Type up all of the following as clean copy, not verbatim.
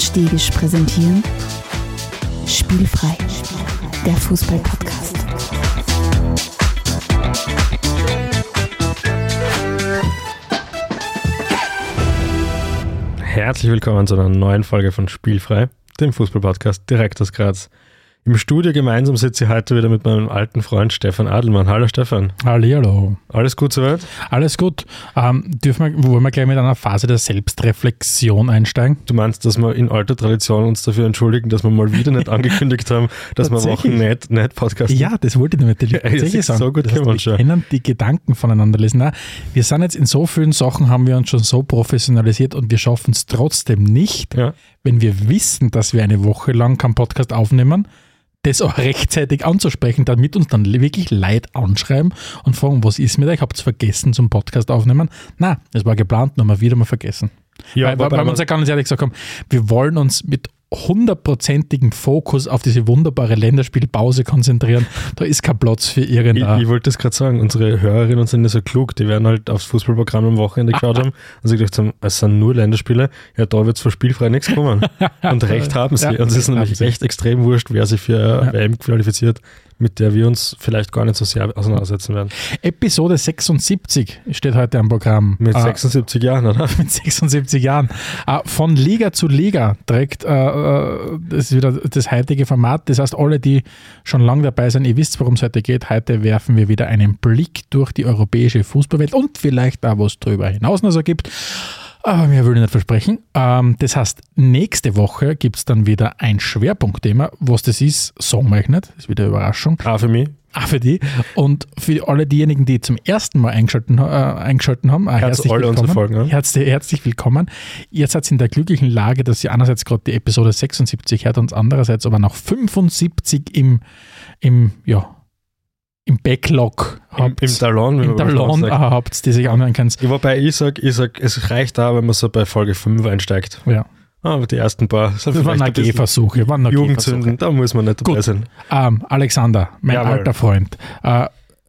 und Stegisch präsentieren Spielfrei, der Fußball-Podcast. Herzlich willkommen zu einer neuen Folge von Spielfrei, dem Fußball-Podcast direkt aus Graz. Im Studio gemeinsam sitze ich heute wieder mit meinem alten Freund Stefan Adelmann. Hallo Stefan. Hallihallo. Alles gut soweit? Alles gut. Wollen wir gleich mit einer Phase der Selbstreflexion einsteigen? Du meinst, dass wir in alter Tradition uns dafür entschuldigen, dass wir mal wieder nicht angekündigt haben, dass wir Wochen nicht podcasten? Ja, das wollte ich damit tatsächlich sagen. So gut das heißt, wir können die Gedanken voneinander lesen. Nein, wir sind jetzt in so vielen Sachen, haben wir uns schon so professionalisiert und wir schaffen es trotzdem nicht, wenn wir wissen, dass wir eine Woche lang keinen Podcast aufnehmen, das auch rechtzeitig anzusprechen, damit uns dann wirklich Leute anschreiben und fragen, was ist mit euch? Habt ihr vergessen zum Podcast aufnehmen? Nein, es war geplant, nur mal wieder mal vergessen. Ja, weil wir uns ja ganz ehrlich gesagt haben, wir wollen uns mit 100%igem Fokus auf diese wunderbare Länderspielpause konzentrieren. Da ist kein Platz für irgendeinen. Ich wollte das gerade sagen, unsere Hörerinnen sind ja so klug, die werden halt aufs Fußballprogramm am Wochenende geschaut haben und sich gedacht haben, es sind nur Länderspiele, ja da wird es für Spielfrei nichts kommen. Und recht haben sie. Ja, und es ist nämlich echt extrem wurscht, wer sich für WM qualifiziert, mit der wir uns vielleicht gar nicht so sehr auseinandersetzen werden. Episode 76 steht heute am Programm. Mit 76 Jahren, oder? Mit 76 Jahren. Von Liga zu Liga trägt das ist wieder das heutige Format. Das heißt, alle, die schon lange dabei sind, ihr wisst, worum es heute geht. Heute werfen wir wieder einen Blick durch die europäische Fußballwelt und vielleicht auch, was darüber hinaus noch so gibt. Aber mehr würde ich nicht versprechen. Das heißt, nächste Woche gibt es dann wieder ein Schwerpunktthema. Was das ist, sagen wir euch nicht. Das ist wieder eine Überraschung. Für mich. Für die. Und für alle diejenigen, die zum ersten Mal eingeschaltet haben, herzlich willkommen. Jetzt seid ihr in der glücklichen Lage, dass ihr einerseits gerade die Episode 76 hört und andererseits aber noch 75 im Backlog habt. Im Talon. Im Talon habt ihr, die sich anhören könnt. Ja, wobei ich sag, es reicht auch, wenn man so bei Folge 5 einsteigt. Ja. Aber die ersten paar waren Jugendzünden, da muss man nicht dabei sein. Alexander, mein alter Freund,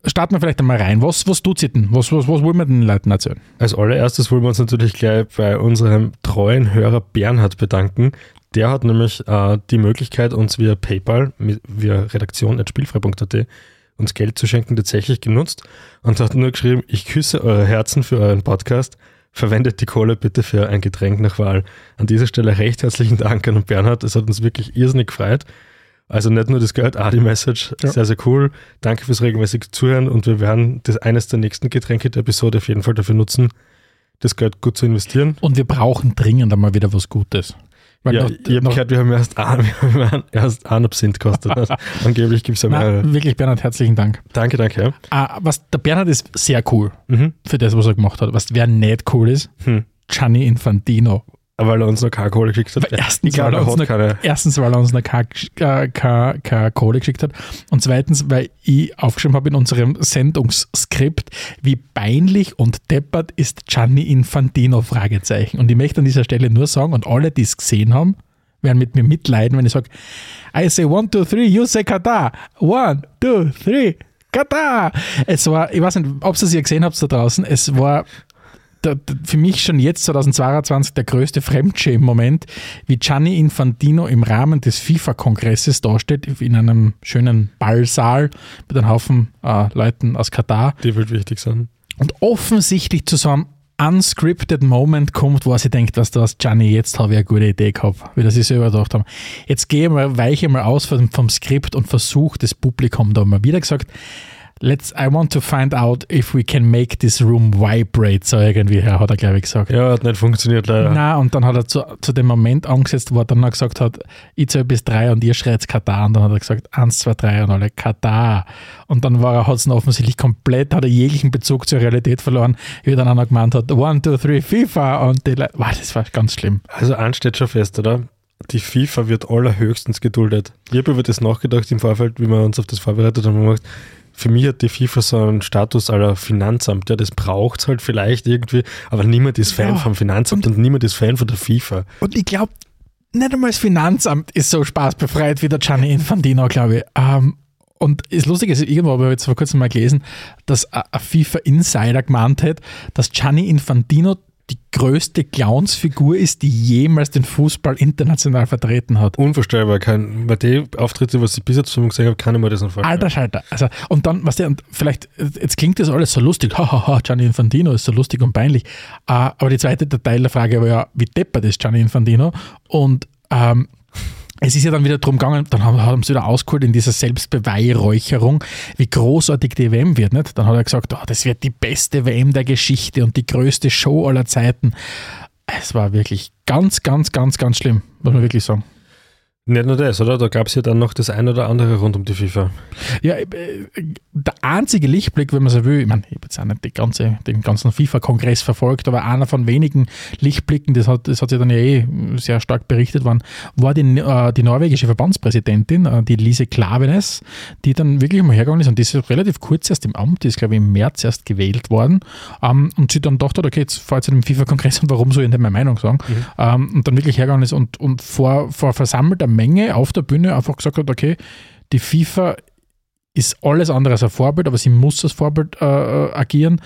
starten wir vielleicht einmal rein. Was tut sie denn? Was wollen wir den Leuten erzählen? Als allererstes wollen wir uns natürlich gleich bei unserem treuen Hörer Bernhard bedanken. Der hat nämlich die Möglichkeit, uns via PayPal, via redaktion@spielfrei.at uns Geld zu schenken, tatsächlich genutzt und hat nur geschrieben, ich küsse eure Herzen für euren Podcast. Verwendet die Kohle bitte für ein Getränk nach Wahl. An dieser Stelle recht herzlichen Dank an Bernhard. Es hat uns wirklich irrsinnig gefreut. Also nicht nur das Geld, auch die Message. Ja. Sehr, sehr cool. Danke fürs regelmäßige Zuhören und wir werden eines der nächsten Getränke der Episode auf jeden Fall dafür nutzen, das Geld gut zu investieren. Und wir brauchen dringend einmal wieder was Gutes. Weil ich habe gehört, wir haben erst einen Absinth gekostet. Also angeblich gibt es ja mehrere. Wirklich, Bernhard, herzlichen Dank. Danke. Der Bernhard ist sehr cool für das, was er gemacht hat. Wer nicht cool ist, Gianni Infantino. Weil er uns noch keine Kohle geschickt hat. Weil er uns noch keine Kohle geschickt hat. Und zweitens, weil ich aufgeschrieben habe in unserem Sendungsskript, wie peinlich und deppert ist Gianni Infantino? Fragezeichen. Und ich möchte an dieser Stelle nur sagen, und alle, die es gesehen haben, werden mit mir mitleiden, wenn ich sage, I say 1, 2, 3, you say Katar. 1, 2, 3, Katar. Es war, ich weiß nicht, ob ihr es ja gesehen habt da draußen, es war... für mich schon jetzt 2022 der größte Fremdschämen-Moment, wie Gianni Infantino im Rahmen des FIFA-Kongresses dasteht, in einem schönen Ballsaal mit einem Haufen Leuten aus Katar. Die wird wichtig sein. Und offensichtlich zu so einem unscripted Moment kommt, wo er sich denkt, weißt du was, Gianni, jetzt habe ich eine gute Idee gehabt, wie das ich selber gedacht habe. Jetzt weiche mal aus vom Skript und versuche das Publikum da mal wieder gesagt, I want to find out if we can make this room vibrate, so irgendwie, hat er, glaube ich, gesagt. Ja, hat nicht funktioniert, leider. Nein, und dann hat er zu dem Moment angesetzt, wo er dann noch gesagt hat, ich zähle bis 3 und ihr schreit Katar, und dann hat er gesagt, 1, 2, 3 und alle, Katar. Und dann hat es offensichtlich komplett, hat er jeglichen Bezug zur Realität verloren, wie dann einer gemeint hat, 1, 2, 3, FIFA, und die Leute, das war ganz schlimm. Also eins steht schon fest, oder? Die FIFA wird allerhöchstens geduldet. Ich habe über das nachgedacht im Vorfeld, wie wir uns auf das vorbereitet haben, für mich hat die FIFA so einen Status aller Finanzamt. Ja, das braucht es halt vielleicht irgendwie, aber niemand ist Fan vom Finanzamt und niemand ist Fan von der FIFA. Und ich glaube, nicht einmal das Finanzamt ist so spaßbefreit wie der Gianni Infantino, glaube ich. Und das Lustige ist, irgendwo habe ich jetzt vor kurzem mal gelesen, dass ein FIFA-Insider gemeint hat, dass Gianni Infantino die größte Clownsfigur ist, die jemals den Fußball international vertreten hat. Unvorstellbar. Bei den Auftritten, was ich bis jetzt gesehen habe, kann ich mir das nicht vorstellen. Alter Schalter. Also, und dann, was der, vielleicht, jetzt klingt das alles so lustig, hahaha, Gianni Infantino ist so lustig und peinlich, aber der zweite Teil der Frage war ja, wie deppert ist Gianni Infantino? Und es ist ja dann wieder darum gegangen, dann haben sie wieder ausgeholt in dieser Selbstbeweihräucherung, wie großartig die WM wird. Nicht? Dann hat er gesagt, oh, das wird die beste WM der Geschichte und die größte Show aller Zeiten. Es war wirklich ganz, ganz, ganz, ganz schlimm, muss man wirklich sagen. Nicht nur das, oder? Da gab es ja dann noch das ein oder andere rund um die FIFA. Ja, der einzige Lichtblick, wenn man so will, ich meine, ich habe jetzt auch nicht den ganzen FIFA-Kongress verfolgt, aber einer von wenigen Lichtblicken, das hat ja dann ja sehr stark berichtet worden, war die norwegische Verbandspräsidentin, die Lise Klavenes, die dann wirklich mal hergegangen ist und die ist relativ kurz erst im Amt, die ist glaube ich im März erst gewählt worden und sie dann dachte, okay, jetzt fahre ich zu dem FIFA-Kongress und warum soll ich nicht meine Meinung sagen? Mhm. Und dann wirklich hergegangen ist und vor versammelter Menge auf der Bühne einfach gesagt hat, okay, die FIFA ist alles andere als ein Vorbild, aber sie muss als Vorbild agieren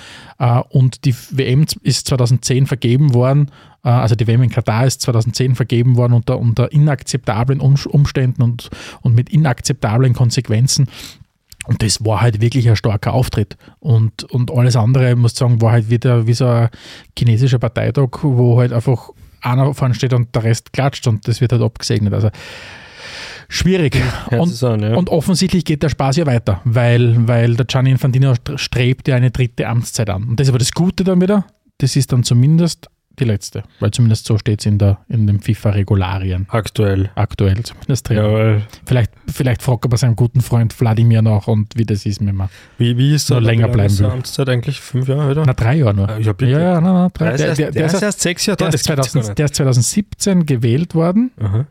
und die WM ist 2010 vergeben worden, also die WM in Katar ist 2010 vergeben worden unter inakzeptablen Umständen und mit inakzeptablen Konsequenzen. Und das war halt wirklich ein starker Auftritt. Und alles andere, muss ich sagen, war halt wieder wie so ein chinesischer Parteitag, wo halt einfach einer vorne steht und der Rest klatscht und das wird halt abgesegnet. Also schwierig. Und offensichtlich geht der Spaß ja weiter, weil der Gianni Infantino strebt ja eine dritte Amtszeit an. Und das ist aber das Gute dann wieder, das ist dann zumindest die letzte, weil zumindest so steht es in den FIFA-Regularien. Aktuell zumindest drin. Ja, vielleicht fragt er bei seinem guten Freund Wladimir noch und wie das ist, wenn man wie ist noch länger bleiben will. Amtszeit eigentlich 5 Jahre, oder? Na, 3 Jahre nur. Ja, 3. Der ist erst 6 Jahre da. Der ist 2017 gewählt worden. Aha.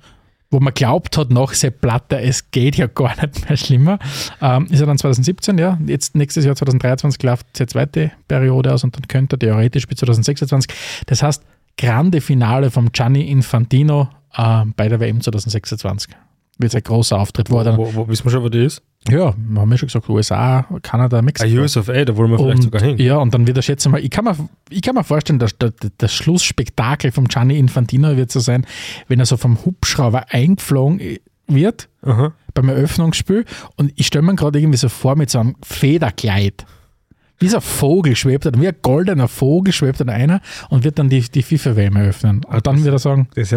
Wo man glaubt hat, nach Sepp Blatter, es geht ja gar nicht mehr schlimmer. Ist ja dann 2017, ja. Jetzt nächstes Jahr 2023 läuft die zweite Periode aus und dann könnte er theoretisch bis 2026. Das heißt, grande Finale vom Gianni Infantino bei der WM 2026. Wird ein großer Auftritt worden. Wo wissen wir schon, wo die ist? Ja, wir haben ja schon gesagt, USA, Kanada, Mexiko. US of A, da wollen wir vielleicht sogar hin. Ja, und dann wird das jetzt mal, ich kann mir vorstellen, dass das Schlussspektakel vom Gianni Infantino wird so sein, wenn er so vom Hubschrauber eingeflogen wird, aha, beim Eröffnungsspiel. Und ich stelle mir gerade irgendwie so vor mit so einem Federkleid. Dieser Vogel schwebt dann, wie ein goldener Vogel schwebt dann einer und wird dann die FIFA-WM eröffnen. Und dann wird er sagen... Das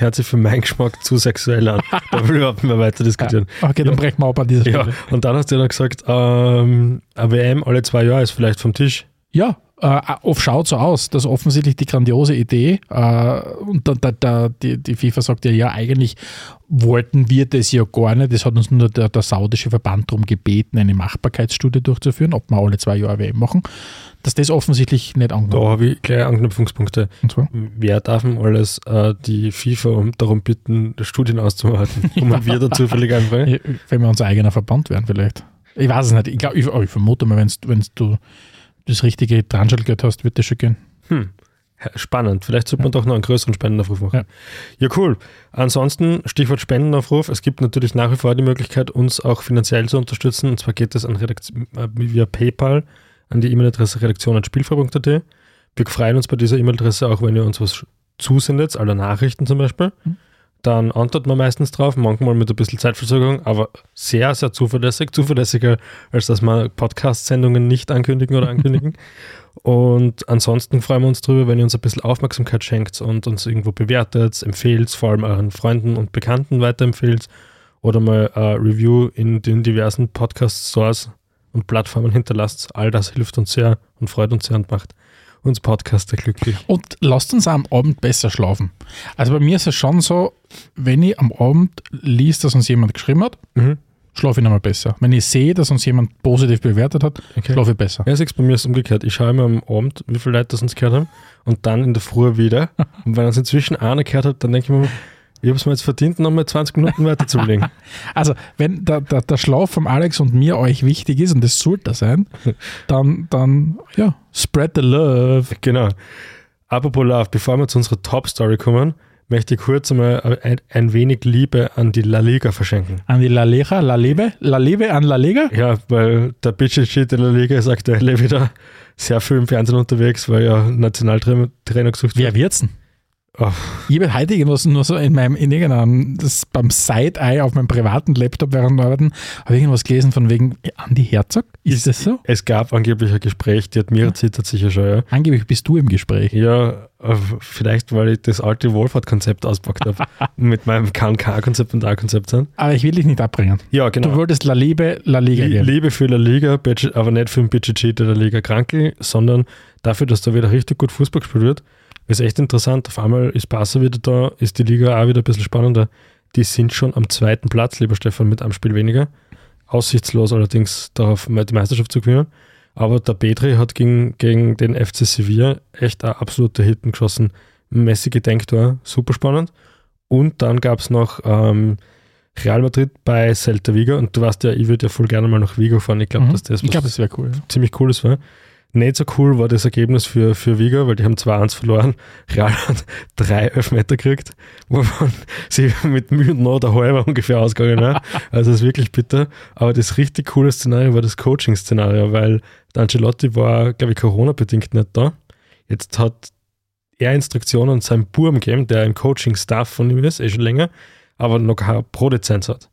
hört sich für meinen Geschmack zu sexuell an. Da will ich überhaupt nicht mehr weiter diskutieren. Ja, okay, dann brechen wir ab an dieser Stelle. Ja, und dann hast du ja noch gesagt, eine WM alle 2 Jahre ist vielleicht vom Tisch. Ja, oft schaut so aus, dass offensichtlich die grandiose Idee und die FIFA sagt ja, eigentlich wollten wir das ja gar nicht, das hat uns nur der saudische Verband darum gebeten, eine Machbarkeitsstudie durchzuführen, ob wir alle 2 Jahre WM machen, dass das offensichtlich nicht angenommen wird. Da habe ich gleich Anknüpfungspunkte. Und zwar? Wer darf denn alles die FIFA darum bitten, Studien auszuarbeiten? Kommen wir da zufällig einfach? Wenn wir unser eigener Verband wären vielleicht. Ich weiß es nicht, ich vermute mal, wenn du das richtige Transchallgeld hast, wird das schon gehen. Spannend. Vielleicht sollte man doch noch einen größeren Spendenaufruf machen. Ja, cool. Ansonsten, Stichwort Spendenaufruf, es gibt natürlich nach wie vor die Möglichkeit, uns auch finanziell zu unterstützen. Und zwar geht das an via PayPal an die E-Mail-Adresse redaktion@spielfrei.at. Wir freuen uns bei dieser E-Mail-Adresse auch, wenn ihr uns was zusendet, alle Nachrichten zum Beispiel. Dann antwortet man meistens drauf, manchmal mit ein bisschen Zeitverzögerung, aber sehr, sehr zuverlässig. Zuverlässiger, als dass wir Podcast-Sendungen nicht ankündigen oder ankündigen. Und ansonsten freuen wir uns drüber, wenn ihr uns ein bisschen Aufmerksamkeit schenkt und uns irgendwo bewertet, empfehlt, vor allem euren Freunden und Bekannten weiterempfehlt oder mal ein Review in den diversen Podcast-Stores und Plattformen hinterlasst. All das hilft uns sehr und freut uns sehr und macht uns Podcaster glücklich. Und lasst uns am Abend besser schlafen. Also bei mir ist es schon so, wenn ich am Abend liest, dass uns jemand geschrieben hat, schlafe ich nochmal besser. Wenn ich sehe, dass uns jemand positiv bewertet hat, schlafe ich besser. Ja, bei mir ist es umgekehrt. Ich schaue mir am Abend, wie viele Leute das uns gehört haben und dann in der Früh wieder. Und wenn uns inzwischen einer gehört hat, dann denke ich mir, ich habe es mir jetzt verdient, nochmal 20 Minuten weiterzulegen. Also, wenn der Schlaf von Alex und mir euch wichtig ist, und das sollte er sein, dann ja, spread the love. Genau. Apropos Love, bevor wir zu unserer Top-Story kommen, möchte ich kurz einmal ein wenig Liebe an die La Liga verschenken. An die La Liga? La Liebe? La Liebe an La Liga? Ja, weil der Pichichi der La Liga ist aktuell wieder sehr viel im Fernsehen unterwegs, weil ja Nationaltrainer gesucht wird. Wer wird's denn? Oh. Ich habe heute irgendwas nur so beim Side-Eye auf meinem privaten Laptop während der Arbeiten, habe ich irgendwas gelesen von wegen Andi Herzog? Ist das so? Es gab angeblich ein Gespräch, die hat mir zittert sicher schon, ja. Angeblich bist du im Gespräch. Ja, vielleicht, weil ich das alte Wohlfahrtkonzept auspackt habe. Mit meinem K&K-Konzept und A-Konzept sind. Aber ich will dich nicht abbringen. Ja, genau. Du wolltest La Liebe, La Liga geben. Liebe für La Liga, aber nicht für den BGG der La Liga Krankel, sondern dafür, dass da wieder richtig gut Fußball gespielt wird. Das ist echt interessant, auf einmal ist Barca wieder da, ist die Liga auch wieder ein bisschen spannender. Die sind schon am zweiten Platz, lieber Stefan, mit einem Spiel weniger. Aussichtslos allerdings darauf, die Meisterschaft zu gewinnen. Aber der Pedri hat gegen den FC Sevilla echt eine absolute Hitten geschossen. Messi Gedenktor, super spannend. Und dann gab es noch Real Madrid bei Celta Vigo. Und du weißt ja, ich würde ja voll gerne mal nach Vigo fahren. Ich glaube, dass das das wäre cool. Ziemlich cooles war. Nicht so cool war das Ergebnis für Vigo, weil die haben 2-1 verloren. Real hat 3 Elfmeter gekriegt, wo man sie mit Mühe und Not der halbe ungefähr ausgegangen ist. Also das ist wirklich bitter. Aber das richtig coole Szenario war das Coaching-Szenario, weil der Ancelotti war, glaube ich, Corona-bedingt nicht da. Jetzt hat er Instruktionen an seinem Burm gegeben, der im Coaching-Staff von ihm ist, schon länger, aber noch keine Pro-Lizenz hat.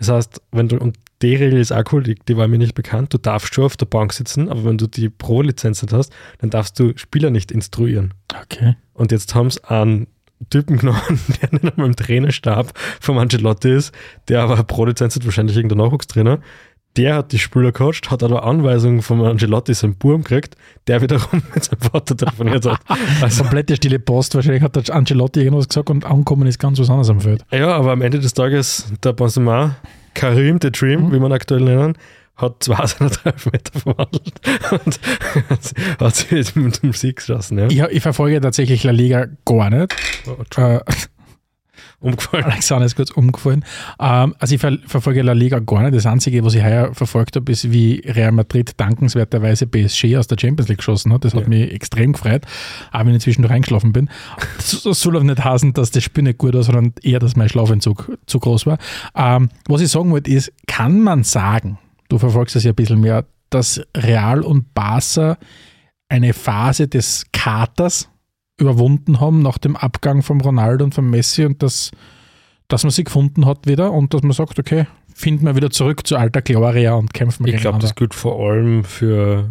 Das heißt, und die Regel ist auch cool, die war mir nicht bekannt, du darfst schon auf der Bank sitzen, aber wenn du die Pro-Lizenz nicht hast, dann darfst du Spieler nicht instruieren. Okay. Und jetzt haben sie einen Typen genommen, der nicht einmal im Trainerstab von Ancelotti ist, der aber Pro-Lizenz hat, wahrscheinlich irgendein Nachwuchstrainer. Der hat die Spieler gecoacht, hat aber Anweisungen von Ancelotti, seinem Burm, gekriegt, der wiederum mit seinem Vater telefoniert hat. Also komplette stille Post, wahrscheinlich hat der Ancelotti irgendwas gesagt und ankommen ist ganz was anderes am Feld. Ja, aber am Ende des Tages, der Benzema, Karim, the Dream, wie man aktuell nennen, hat 2 seiner 3 Meter verwandelt und hat sich mit dem Sieg geschossen. Ja. Ich verfolge tatsächlich La Liga gar nicht. Oh, umgefallen. Alexander ist kurz umgefallen. Also ich verfolge La Liga gar nicht. Das Einzige, was ich heuer verfolgt habe, ist, wie Real Madrid dankenswerterweise PSG aus der Champions League geschossen hat. Das hat mich extrem gefreut, auch wenn ich zwischendurch reingeschlafen bin. Das soll auch nicht heißen, dass das Spiel nicht gut war, sondern eher, dass mein Schlafentzug zu groß war. Was ich sagen wollte ist, kann man sagen, du verfolgst das ja ein bisschen mehr, dass Real und Barca eine Phase des Katers überwunden haben nach dem Abgang von Ronaldo und von Messi und dass man sie gefunden hat wieder und dass man sagt, okay, finden wir wieder zurück zu alter Gloria und kämpfen wir gegeneinander. Ich glaube, das gilt vor allem für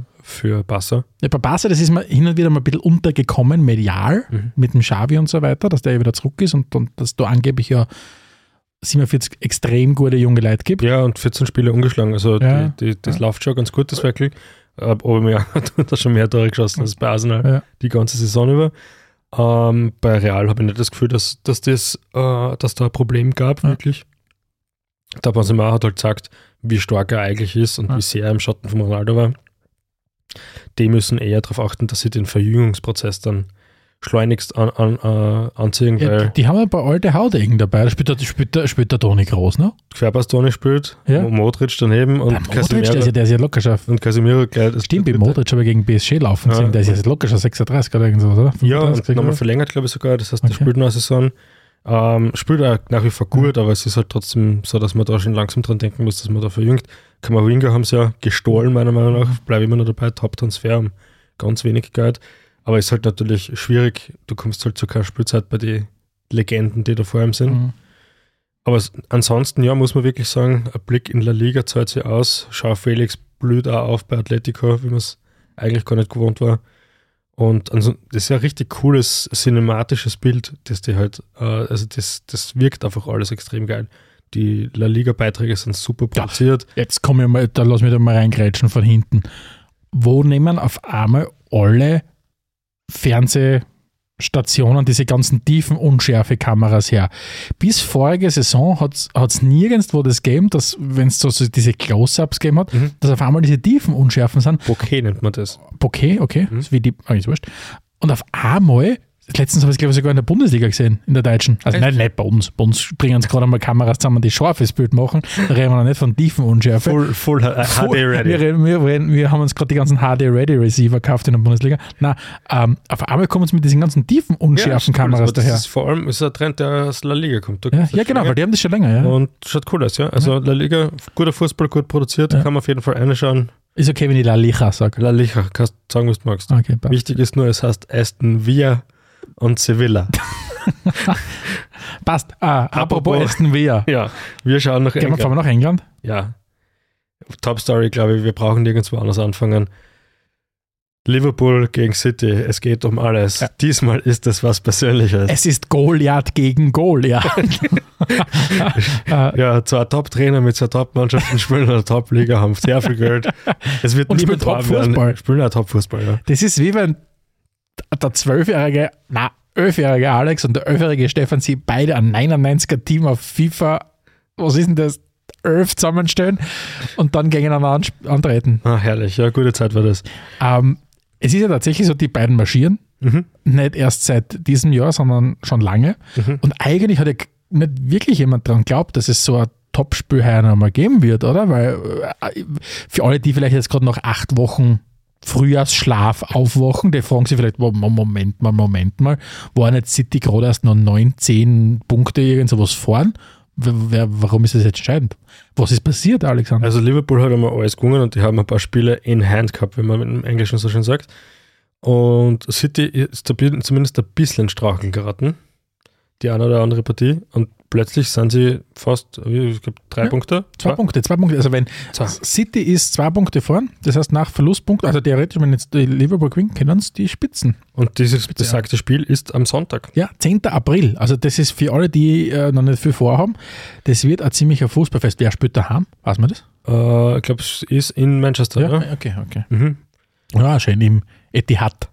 Barca. Ja, bei Barca, das ist mal hin und wieder mal ein bisschen untergekommen, medial, mit dem Xavi und so weiter, dass der ja wieder zurück ist und dass da angeblich ja 47 extrem gute junge Leute gibt. Ja, und 14 Spiele ungeschlagen, also das läuft schon ganz gut, das Werkel. Aber mir hat da schon mehr Tore geschossen als bei Arsenal die ganze Saison über. Bei Real habe ich nicht das Gefühl, dass da ein Problem gab, wirklich. Der Benzema hat halt gesagt, wie stark er eigentlich ist und wie sehr er im Schatten von Ronaldo war. Die müssen eher darauf achten, dass sie den Verjüngungsprozess dann schleunigst anziehen. Ja, weil die haben ein paar alte Haudegen dabei. Da spielt der Toni Kroos, ne? Querpass Toni spielt, Modric daneben und Casemiro. Der ist ja locker scharf. Und Casemiro gleich. Stimmt, bei Modric aber gegen PSG laufen sehen. Der ist jetzt locker schon 36 oder irgendwas, oder? 35, und nochmal verlängert, glaube ich sogar. Das heißt, der spielt noch eine Saison. Spielt auch nach wie vor gut, aber es ist halt trotzdem so, dass man da schon langsam dran denken muss, dass man da verjüngt. Kamavinga haben sie ja gestohlen, meiner Meinung nach. Bleibe immer noch dabei. Top-Transfer um ganz wenig Geld. Aber es ist halt natürlich schwierig, du kommst halt zu keiner Spielzeit bei den Legenden, die da vor ihm sind. Aber ansonsten, muss man wirklich sagen, ein Blick in La Liga zahlt sich aus. Schau, Felix blüht auch auf bei Atletico, wie man es eigentlich gar nicht gewohnt war. Und also, das ist ja ein richtig cooles, cinematisches Bild, das die halt, also das wirkt einfach alles extrem geil. Die La Liga-Beiträge sind super produziert. Ja, jetzt komme ich mal, da lass mich da mal reingrätschen von hinten. Wo nehmen auf einmal alle Fernsehstationen, diese ganzen tiefen Unschärfe-Kameras her. Bis vorige Saison hat es nirgendwo das gegeben, dass, wenn es so diese Close-Ups gegeben hat, dass auf einmal diese tiefen Unschärfen sind. Bokeh nennt man das. Bokeh, okay. Das ist wurscht. Und auf einmal Letztens habe ich es, glaube ich, sogar in der Bundesliga gesehen, in der Deutschen. Also nicht bei uns. Bei uns bringen uns gerade einmal Kameras zusammen, die scharfes Bild machen. Da reden wir noch nicht von tiefen Unschärfe. Full HD-Ready. Wir haben uns gerade die ganzen HD-Ready-Receiver gekauft in der Bundesliga. Nein, auf einmal kommen uns mit diesen ganzen tiefen, unschärfen Kameras daher. Das ist vor allem ist ein Trend, der aus La Liga kommt. Ja genau, länger. Weil die haben das schon länger. Ja. Und schaut cool aus, ja. Also La Liga, guter Fußball, gut produziert, kann man auf jeden Fall reinschauen. Ist okay, wenn ich La Liga sage. La Liga, kannst du sagen, was du magst. Okay, wichtig ist nur, es heißt Aston Villa und Sevilla. Passt. Apropos Aston Villa. Ja, wir schauen nach England. Fahren wir nach England? Ja. Top Story, glaube ich, wir brauchen nirgendwo anders anfangen. Liverpool gegen City, es geht um alles. Ja. Diesmal ist das was Persönliches. Es ist Goliath gegen Goliath. Ja, zwei Top-Trainer mit zwei Top-Mannschaften spielen in der Top-Liga, haben sehr viel Geld. Es wird und nicht betroffen werden. Spielen auch Top-Fußball, ja. Das ist wie wenn der 11-jährige Alex und der 11-jährige Stefan sie beide ein 99er-Team auf FIFA, was ist denn das? 11 zusammenstellen und dann gegeneinander antreten. Ah, herrlich. Ja, gute Zeit war das. Es ist ja tatsächlich so, die beiden marschieren. Mhm. Nicht erst seit diesem Jahr, sondern schon lange. Mhm. Und eigentlich hat ja nicht wirklich jemand daran geglaubt, dass es so ein Top-Spiel heuer nochmal geben wird, oder? Weil für alle, die vielleicht jetzt gerade noch 8 Wochen Frühjahrsschlaf aufwachen, die fragen sich vielleicht, Moment mal, war nicht City gerade erst noch 9-10 Punkte irgend sowas vorn? Warum ist das jetzt entscheidend? Was ist passiert, Alexander? Also Liverpool hat einmal alles gewonnen und die haben ein paar Spiele in hand gehabt, wenn man im Englischen so schön sagt. Und City ist zumindest ein bisschen in Straucheln geraten, die eine oder andere Partie. Und plötzlich sind sie fast, ich glaube, 3 Punkte. 2 Punkte. Also wenn City ist 2 Punkte vorn, das heißt nach Verlustpunkt, also theoretisch, wenn jetzt die Liverpool gewinnt, können uns die Spitzen. Und dieses besagte Spiel ist am Sonntag. Ja, 10. April. Also das ist für alle, die noch nicht viel vorhaben, das wird ein ziemlicher Fußballfest. Wer spielt daheim? Weiß man das? Ich glaube, es ist in Manchester. Ja, ja. Okay. Mhm. Ja, schön im Etihad.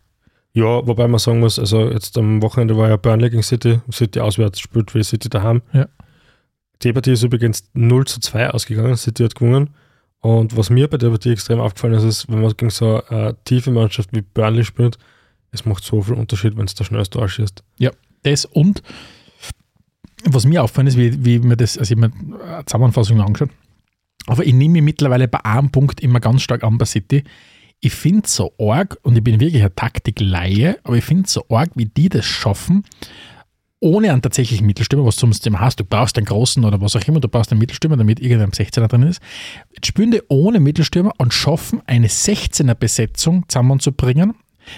Ja, wobei man sagen muss, also jetzt am Wochenende war ja Burnley gegen City. City auswärts spielt wie City daheim. Ja. Die Partie ist übrigens 0-2 ausgegangen. City hat gewonnen. Und was mir bei der Partie extrem aufgefallen ist, ist, wenn man gegen so eine tiefe Mannschaft wie Burnley spielt, es macht so viel Unterschied, wenn es der schnellste Arsch ist. Ja, das und was mir aufgefallen ist, wie mir das, also ich habe mir eine Zusammenfassung angeschaut, aber ich nehme mich mittlerweile bei einem Punkt immer ganz stark an bei City. Ich finde es so arg, und ich bin wirklich ein Taktikleihe, aber ich finde es so arg, wie die das schaffen, ohne einen tatsächlichen Mittelstürmer, was du sonst immer hast, du brauchst einen großen oder was auch immer, du brauchst einen Mittelstürmer, damit irgendein 16er drin ist. Jetzt spielen die ohne Mittelstürmer und schaffen, eine 16er-Besetzung zusammenzubringen.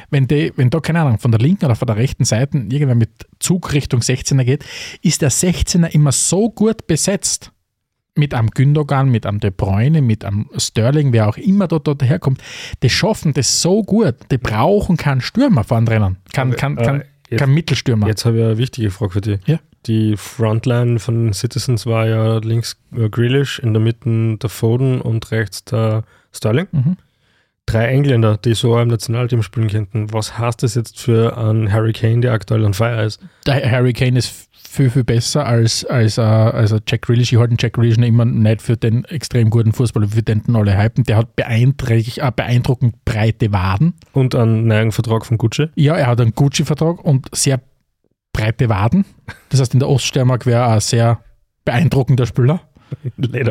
Wenn da, keine Ahnung, von der linken oder von der rechten Seite irgendwer mit Zug Richtung 16er geht, ist der 16er immer so gut besetzt, mit einem Gündogan, mit einem De Bruyne, mit einem Sterling, wer auch immer dort herkommt, die schaffen das so gut, die brauchen keinen Stürmer vorne drinnen, keinen Mittelstürmer. Jetzt habe ich eine wichtige Frage für dich. Ja? Die Frontline von Citizens war ja links Grealish, in der Mitte der Foden und rechts der Sterling. Mhm. 3 Engländer, die so im Nationalteam spielen könnten. Was heißt das jetzt für einen Harry Kane, der aktuell an Feier ist? Der Harry Kane ist viel, viel besser als Jack Grealish. Ich halte den Jack Grealish immer nicht für den extrem guten Fußballer, für den alle hypen. Der hat beeindruckend breite Waden. Und einen neuen Vertrag von Gucci? Ja, er hat einen Gucci-Vertrag und sehr breite Waden. Das heißt, in der Oststeiermark wäre er ein sehr beeindruckender Spieler. Nein,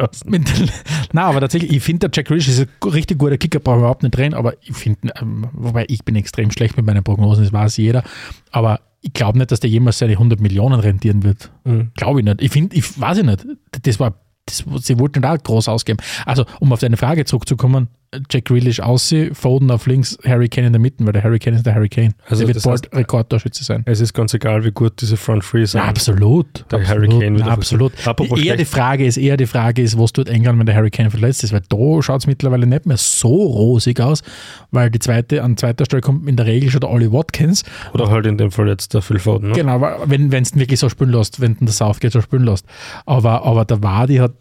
aber tatsächlich, ich finde, der Jack Grealish ist ein richtig guter Kicker, brauchen wir überhaupt nicht rein, aber ich finde, wobei ich bin extrem schlecht mit meinen Prognosen, das weiß jeder, aber ich glaube nicht, dass der jemals seine 100 Millionen rentieren wird. Mhm. Glaube ich nicht. Ich weiß ich nicht. Sie wollten da groß ausgeben. Also, um auf deine Frage zurückzukommen, Jack Grealish außen, Foden auf links, Harry Kane in der Mitte, weil der Harry Kane ist der Harry Kane. Also der wird bald Rekordtorschütze sein. Es ist ganz egal, wie gut diese Front Three sind. Absolut. Der Harry Kane wird absolut. Die Frage ist, was tut England, wenn der Harry Kane verletzt ist, weil da schaut es mittlerweile nicht mehr so rosig aus, weil an zweiter Stelle kommt in der Regel schon der Ollie Watkins. Oder halt in dem Fall jetzt der Phil Foden. Ne? Genau, wenn es wirklich so spielen lässt, wenn der Southgate so spielen lässt. Aber der Vardy hat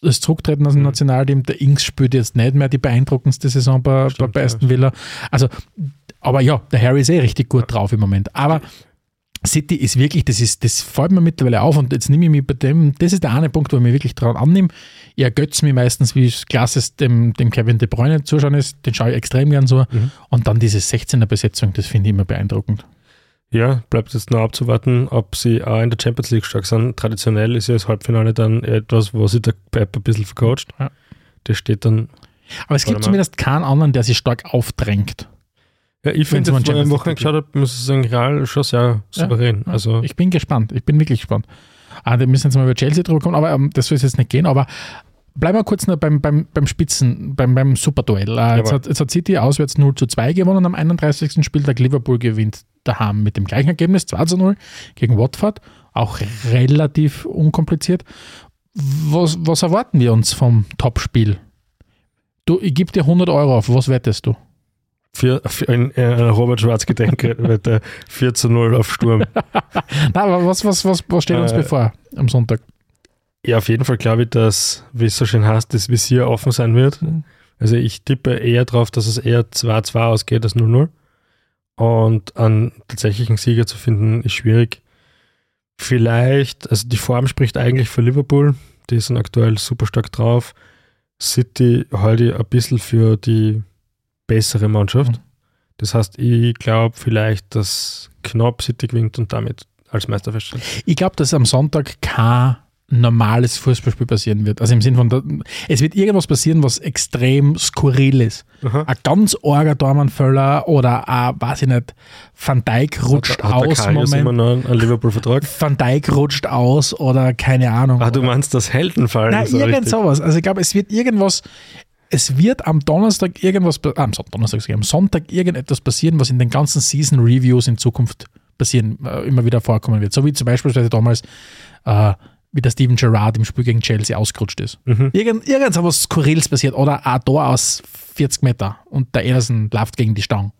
das Zurücktreten aus dem Nationalteam, der Ings spielt jetzt nicht mehr die beeindruckendste Saison bei Aston Villa. Also, aber ja, der Harry ist richtig gut drauf im Moment. Aber City ist wirklich, das fällt mir mittlerweile auf und jetzt nehme ich mich bei dem, das ist der eine Punkt, wo ich mich wirklich dran annehme. Ich ergötze mich meistens, wie klasse es dem Kevin De Bruyne zuschauen ist, den schaue ich extrem gern so. Mhm. Und dann diese 16er-Besetzung, das finde ich immer beeindruckend. Ja, bleibt jetzt noch abzuwarten, ob sie auch in der Champions League stark sind. Traditionell ist ja das Halbfinale dann etwas, wo sich der Pep ein bisschen vercoacht. Ja. Das steht dann... Aber es gibt zumindest keinen anderen, der sich stark aufdrängt. Ja, ich finde, wenn ich am Wochenende geschaut habe, muss ich sagen, Real schon sehr souverän. Ja, also ich bin gespannt, ich bin wirklich gespannt. Wir müssen jetzt mal über Chelsea drüber kommen, aber das soll es jetzt nicht gehen, aber... Bleiben wir kurz noch beim Superduell. Jetzt hat City auswärts 0-2 gewonnen am 31. Spieltag. Liverpool gewinnt daheim mit dem gleichen Ergebnis, 2-0 gegen Watford. Auch relativ unkompliziert. Was erwarten wir uns vom Topspiel? Du, ich gebe dir 100 Euro auf. Was wettest du? Für ein Robert Schwarz-Gedenk-Wette 4-0 auf Sturm. Nein, aber was steht uns bevor am Sonntag? Ja, auf jeden Fall glaube ich, dass, wie es so schön heißt, das Visier offen sein wird. Also ich tippe eher drauf, dass es eher 2-2 ausgeht als 0-0. Und einen tatsächlichen Sieger zu finden, ist schwierig. Vielleicht, also die Form spricht eigentlich für Liverpool. Die sind aktuell super stark drauf. City halte ich ein bisschen für die bessere Mannschaft. Das heißt, ich glaube vielleicht, dass knapp City gewinnt und damit als Meister feststeht. Ich glaube, dass am Sonntag kein normales Fußballspiel passieren wird. Also im Sinne von, es wird irgendwas passieren, was extrem skurril ist. Aha. Ein ganz arger Dormanföller oder ein, weiß ich nicht, Van Dijk rutscht aus. Van Dijk rutscht aus oder keine Ahnung. Ah, du meinst das Heldenfallen? Nein, irgend sowas. Also ich glaube, es wird irgendwas, es wird am Donnerstag irgendwas, am Sonntag irgendetwas passieren, was in den ganzen Season Reviews in Zukunft passieren, immer wieder vorkommen wird. So wie zum Beispiel damals, wie der Steven Gerrard im Spiel gegen Chelsea ausgerutscht ist. Mhm. Irgend so was Skurriles passiert oder ein Tor aus 40 Meter und der Ederson läuft gegen die Stange.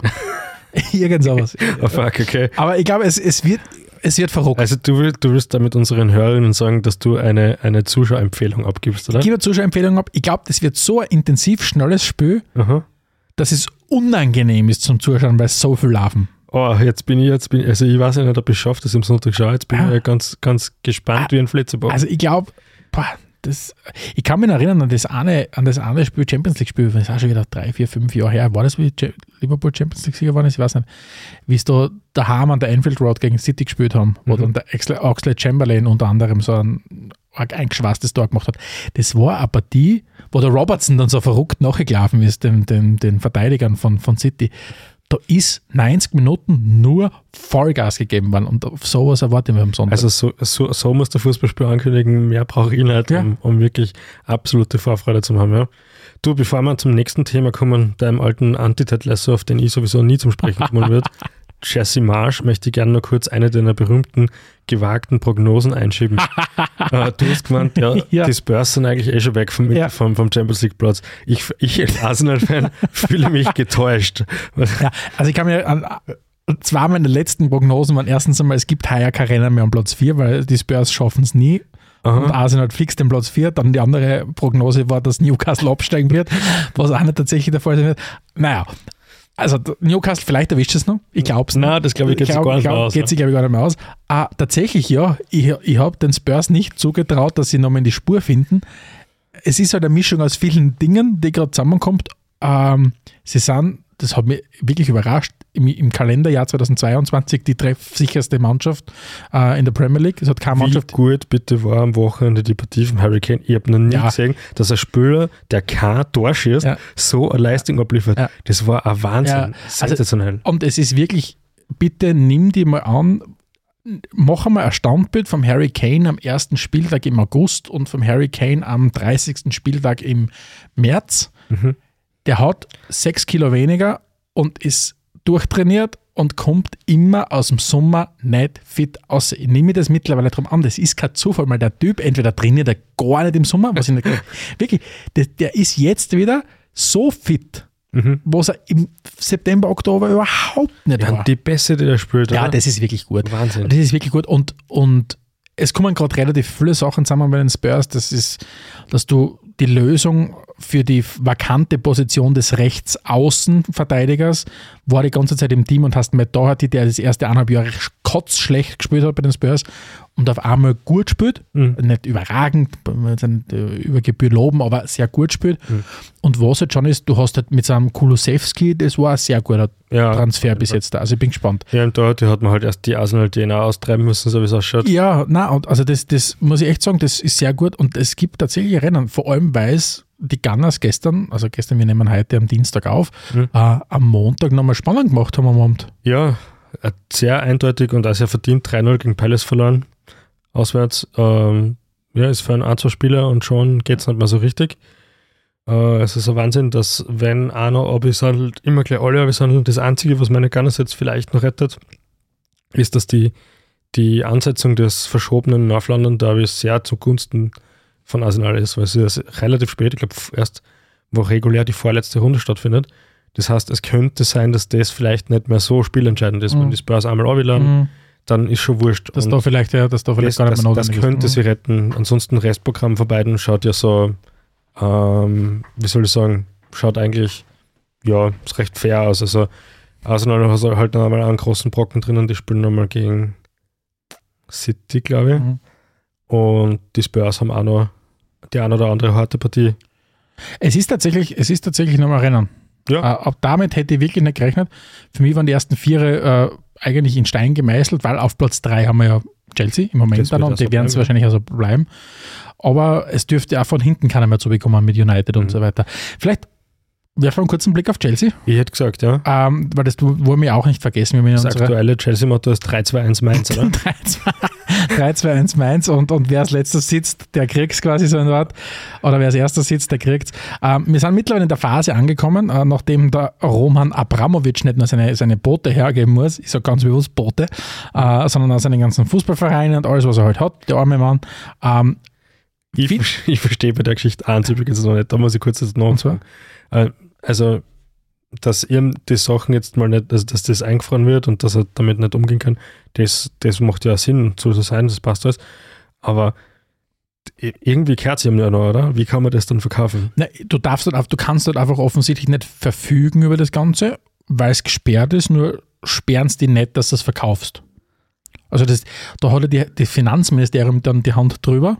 Irgend sowas. Oh fuck, okay. Aber ich glaube, es wird verrückt. Also du willst damit unseren Hörerinnen sagen, dass du eine Zuschauerempfehlung abgibst, oder? Ich gebe eine Zuschauerempfehlung ab. Ich glaube, das wird so ein intensiv, schnelles Spiel, dass es unangenehm ist zum Zuschauen, weil es so viel laufen. Oh, jetzt bin ich, also ich weiß ja nicht, ob ich es schaffe, das am Sonntag schaue. Jetzt bin ich ganz, ganz gespannt wie ein Flitzebogen. Also ich glaube, ich kann mich erinnern an das eine Spiel, Champions League Spiel, das ist auch schon wieder 3, 4, 5 Jahre her. War das, wie Liverpool Champions League Sieger geworden ist? Ich weiß nicht. Wie es da daheim an der Anfield Road gegen City gespielt haben, wo dann der Oxlade-Chamberlain unter anderem so ein eingeschwarztes Tor gemacht hat. Das war eine Partie, wo der Robertson dann so verrückt nachgelaufen ist, den Verteidigern von City. Da ist 90 Minuten nur Vollgas gegeben worden und auf sowas erwarten wir am Sonntag. Also so muss der Fußballspiel ankündigen, mehr brauche ich nicht, um wirklich absolute Vorfreude zu haben. Ja. Du, bevor wir zum nächsten Thema kommen, deinem alten Anti-Ted-Lasso, auf den ich sowieso nie zum Sprechen kommen wird, Jesse Marsch, möchte ich gerne noch kurz eine deiner berühmten, gewagten Prognosen einschieben. Du hast gemeint, die Spurs sind eigentlich schon weg vom Champions League Platz. Ich als Arsenal-Fan fühle mich getäuscht. Ja, also ich kann mir an zwar meine letzten Prognosen waren erstens einmal, es gibt heuer kein Rennen mehr am Platz 4, weil die Spurs schaffen es nie. Aha. Und Arsenal fix den Platz 4. Dann die andere Prognose war, dass Newcastle absteigen wird, was auch nicht tatsächlich der Fall sein wird. Naja, also Newcastle, vielleicht erwischt es noch. Ich glaube es nicht. Nein, das glaube ich, geht sich gar nicht mehr aus. Ah, tatsächlich, ja. Ich habe den Spurs nicht zugetraut, dass sie nochmal in die Spur finden. Es ist halt eine Mischung aus vielen Dingen, die gerade zusammenkommt. Sie sind, das hat mich wirklich überrascht, im Kalenderjahr 2022 die treffsicherste Mannschaft in der Premier League. Es hat keine Mannschaft. Wie gut bitte war am Wochenende die Partie von Harry Kane? Ich habe noch nie gesehen, dass ein Spieler, der kein Tor schießt, so eine Leistung abliefert. Ja. Das war ein Wahnsinn. Ja. Sensationell. Also, und es ist wirklich, bitte nimm die mal an, mach einmal ein Standbild vom Harry Kane am ersten Spieltag im August und vom Harry Kane am 30. Spieltag im März. Mhm. Der hat 6 Kilo weniger und ist durchtrainiert und kommt immer aus dem Sommer nicht fit aus. Ich nehme das mittlerweile drum an, das ist kein Zufall, weil der Typ entweder trainiert er gar nicht im Sommer, was ich nicht glaube. Wirklich, der ist jetzt wieder so fit, was er im September, Oktober überhaupt nicht war. Die Pässe, die er spielt. Ja, oder? Das ist wirklich gut. Wahnsinn. Das ist wirklich gut und es kommen gerade relativ viele Sachen zusammen bei den Spurs, das ist, dass du die Lösung für die vakante Position des Rechtsaußenverteidigers war die ganze Zeit im Team und hast Matt Doherty, der das erste 1,5 Jahre kotzschlecht gespielt hat bei den Spurs und auf einmal gut spielt, nicht überragend, nicht über Gebühr loben, aber sehr gut spielt. Und was halt schon ist, du hast halt mit seinem Kulusevski, das war ein sehr guter Transfer bis jetzt da. Also ich bin gespannt. Ja, im Tor hat man halt erst die Arsenal-DNA austreiben müssen, so wie es ausschaut. Ja, nein, und also das muss ich echt sagen, das ist sehr gut und es gibt tatsächlich Rennen, vor allem weil es die Gunners gestern, wir nehmen heute am Dienstag auf, am Montag nochmal spannend gemacht haben am Abend. Ja, sehr eindeutig und auch sehr verdient, 3-0 gegen Palace verloren, auswärts. Ist für einen A2-Spieler und schon geht es nicht mehr so richtig. Es ist ein Wahnsinn, dass wenn einer abgesandelt, immer gleich alle abgesandelt, das Einzige, was meine Gunners jetzt vielleicht noch rettet, ist, dass die Ansetzung des verschobenen North London Derbys sehr zugunsten von Arsenal ist, weil sie das relativ spät, ich glaube erst, wo regulär die vorletzte Runde stattfindet. Das heißt, es könnte sein, dass das vielleicht nicht mehr so spielentscheidend ist. Wenn die Spurs einmal runterladen, dann ist schon wurscht. Das könnte sie retten. Ansonsten Restprogramm von beiden schaut ja so, schaut eigentlich, ja, ist recht fair aus. Also Arsenal hat halt noch einmal einen großen Brocken drinnen, die spielen nochmal gegen City, glaube ich. Und die Spurs haben auch noch die eine oder andere harte Partie. Es ist tatsächlich nochmal ein Rennen. Ja. Auch damit hätte ich wirklich nicht gerechnet. Für mich waren die ersten Viere eigentlich in Stein gemeißelt, weil auf Platz 3 haben wir ja Chelsea im Moment dann und die werden es wahrscheinlich also bleiben. Aber es dürfte auch von hinten keiner mehr zubekommen mit United und so weiter. Vielleicht werfen wir einen kurzen Blick auf Chelsea. Ich hätte gesagt, ja. Weil das wollen wir auch nicht vergessen. Das aktuelle Chelsea-Motto ist 3-2-1 Mainz, oder? 3-2-1 Mainz und wer als letzter sitzt, der kriegt es quasi so ein Wort. Oder wer als erster sitzt, der kriegt es. Wir sind mittlerweile in der Phase angekommen, nachdem der Roman Abramowitsch nicht nur seine Boote hergeben muss, ich sage ganz bewusst Boote, sondern auch seine ganzen Fußballvereine und alles, was er halt hat, der arme Mann. Ich verstehe bei der Geschichte eins übrigens noch nicht, da muss ich kurz jetzt noch sagen. Also, dass eben die Sachen jetzt mal nicht, also dass das eingefroren wird und dass er damit nicht umgehen kann, das macht ja Sinn, so zu sein, das passt alles. Aber irgendwie kehrt es ihm ja noch, oder? Wie kann man das dann verkaufen? Nein, du kannst halt einfach offensichtlich nicht verfügen über das Ganze, weil es gesperrt ist, nur sperren sie nicht, dass du es verkaufst. Also da hat ja das Finanzministerium dann die Hand drüber.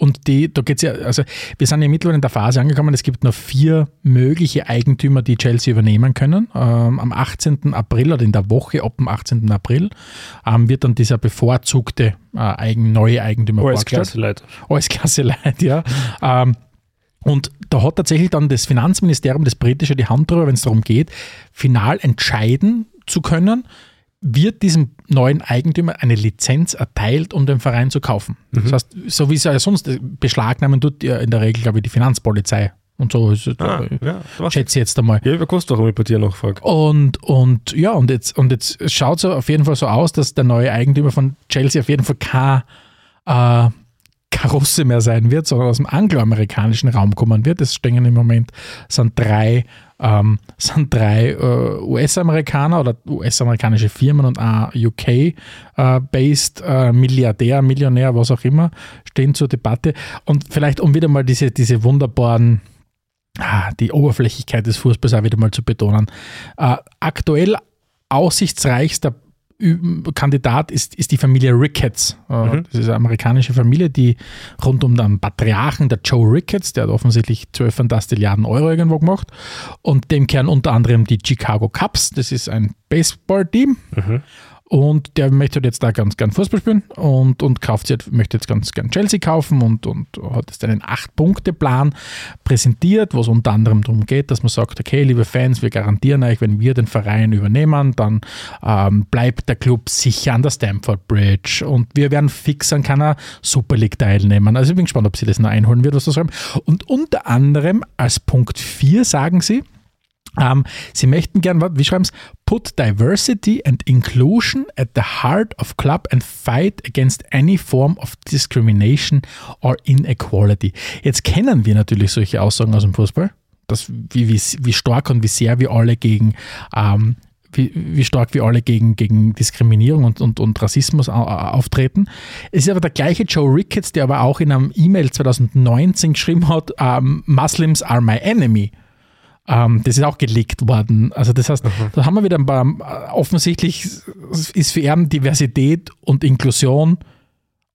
Und da geht's ja, also wir sind ja mittlerweile in der Phase angekommen, es gibt noch 4 mögliche Eigentümer, die Chelsea übernehmen können. Am 18. April oder in der Woche ab dem 18. April wird dann dieser bevorzugte neue Eigentümer vorgestellt. Alles klasse Leute, ja. Und da hat tatsächlich dann das Finanzministerium, das britische, die Hand drüber, wenn es darum geht, final entscheiden zu können, wird diesem neuen Eigentümer eine Lizenz erteilt, um den Verein zu kaufen. Das heißt, so wie es ja sonst beschlagnahmen tut, in der Regel, glaube ich, die Finanzpolizei und so. Schätze ich jetzt einmal. Ja, über Kostenraum bei dir noch fragt. Und jetzt schaut es auf jeden Fall so aus, dass der neue Eigentümer von Chelsea auf jeden Fall keine Karosse mehr sein wird, sondern aus dem angloamerikanischen Raum kommen wird. Es stehen im Moment, sind drei US-Amerikaner oder US-amerikanische Firmen und ein UK-based Milliardär, Millionär, was auch immer, stehen zur Debatte. Und vielleicht, um wieder mal diese wunderbaren, die Oberflächlichkeit des Fußballs auch wieder mal zu betonen. Aktuell aussichtsreichster Kandidat ist die Familie Ricketts. Das ist eine amerikanische Familie, die rund um den Patriarchen, der Joe Ricketts, der hat offensichtlich 12 Fantastilliarden Euro irgendwo gemacht, und dem kehren unter anderem die Chicago Cubs, das ist ein Baseball-Team, und der möchte jetzt da ganz gern Fußball spielen und möchte jetzt ganz gern Chelsea kaufen und hat jetzt einen 8-Punkte-Plan präsentiert, wo es unter anderem darum geht, dass man sagt, okay, liebe Fans, wir garantieren euch, wenn wir den Verein übernehmen, dann bleibt der Club sicher an der Stamford Bridge und wir werden fix an keiner Super League teilnehmen. Also ich bin gespannt, ob sie das noch einholen wird, was das sagen. Und unter anderem als Punkt 4 sagen sie, sie möchten gern, wie schreiben sie, put diversity and inclusion at the heart of club and fight against any form of discrimination or inequality. Jetzt kennen wir natürlich solche Aussagen aus dem Fußball, dass wie stark und wie sehr wir alle gegen gegen Diskriminierung und Rassismus auftreten. Es ist aber der gleiche Joe Ricketts, der aber auch in einem E-Mail 2019 geschrieben hat, Muslims are my enemy. Das ist auch gelegt worden. Also das heißt, da haben wir wieder ein paar, offensichtlich ist für ihn Diversität und Inklusion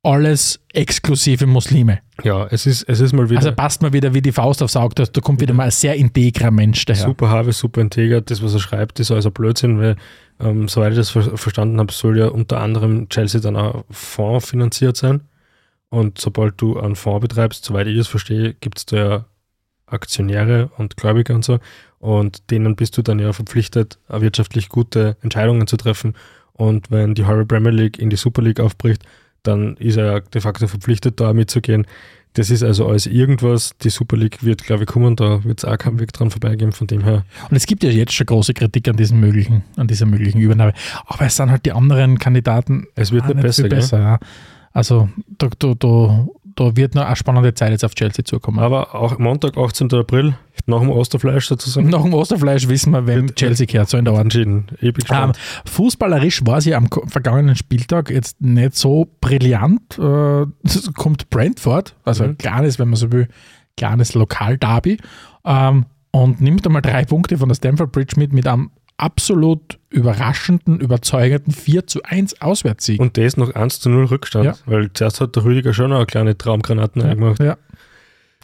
alles exklusive Muslime. Ja, es ist mal wieder... Also passt mal wieder wie die Faust aufs Auge, da kommt wieder mal ein sehr integrer Mensch daher. Super Harvey, super integer, das, was er schreibt, ist also Blödsinn, weil, soweit ich das verstanden habe, soll ja unter anderem Chelsea dann auch Fonds finanziert sein und sobald du einen Fonds betreibst, soweit ich das verstehe, gibt es da ja Aktionäre und Gläubiger und so und denen bist du dann ja verpflichtet, wirtschaftlich gute Entscheidungen zu treffen und wenn die halbe Premier League in die Super League aufbricht, dann ist er ja de facto verpflichtet, da mitzugehen. Das ist also alles irgendwas. Die Super League wird, glaube ich, kommen, da wird es auch keinen Weg dran vorbeigeben, von dem her. Und es gibt ja jetzt schon große Kritik an dieser möglichen Übernahme. Aber es sind halt die anderen Kandidaten. Es wird nicht besser. Ja. Also da wird noch eine spannende Zeit jetzt auf Chelsea zukommen. Aber auch Montag, 18. April, nach dem Osterfleisch sozusagen. Nach dem Osterfleisch wissen wir, wenn Chelsea kehrt, so in der Art. Ich bin gespannt. Fußballerisch war sie am vergangenen Spieltag jetzt nicht so brillant. Es kommt Brentford, also ein kleines, wenn man so will, kleines Lokalderby und nimmt einmal 3 Punkte von der Stamford Bridge mit einem absolut überraschenden, überzeugenden 4:1 Auswärtssieg. Und der ist noch 1:0 Rückstand, ja. Weil zuerst hat der Rüdiger schon auch kleine Traumgranaten eingemacht. Ja.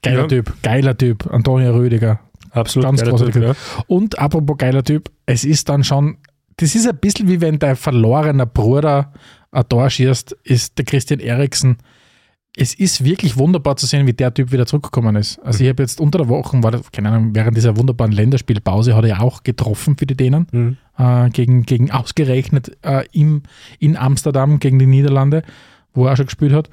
Geiler Typ, Antonio Rüdiger. Absolut ganz geiler Typ. Ja. Und apropos geiler Typ, es ist dann schon, das ist ein bisschen wie wenn dein verlorener Bruder ein Tor schießt, ist der Christian Eriksen. Es ist wirklich wunderbar zu sehen, wie der Typ wieder zurückgekommen ist. Also ich habe jetzt unter der Woche, während dieser wunderbaren Länderspielpause hat er auch getroffen für die Dänen, gegen ausgerechnet in Amsterdam, gegen die Niederlande, wo er auch schon gespielt hat.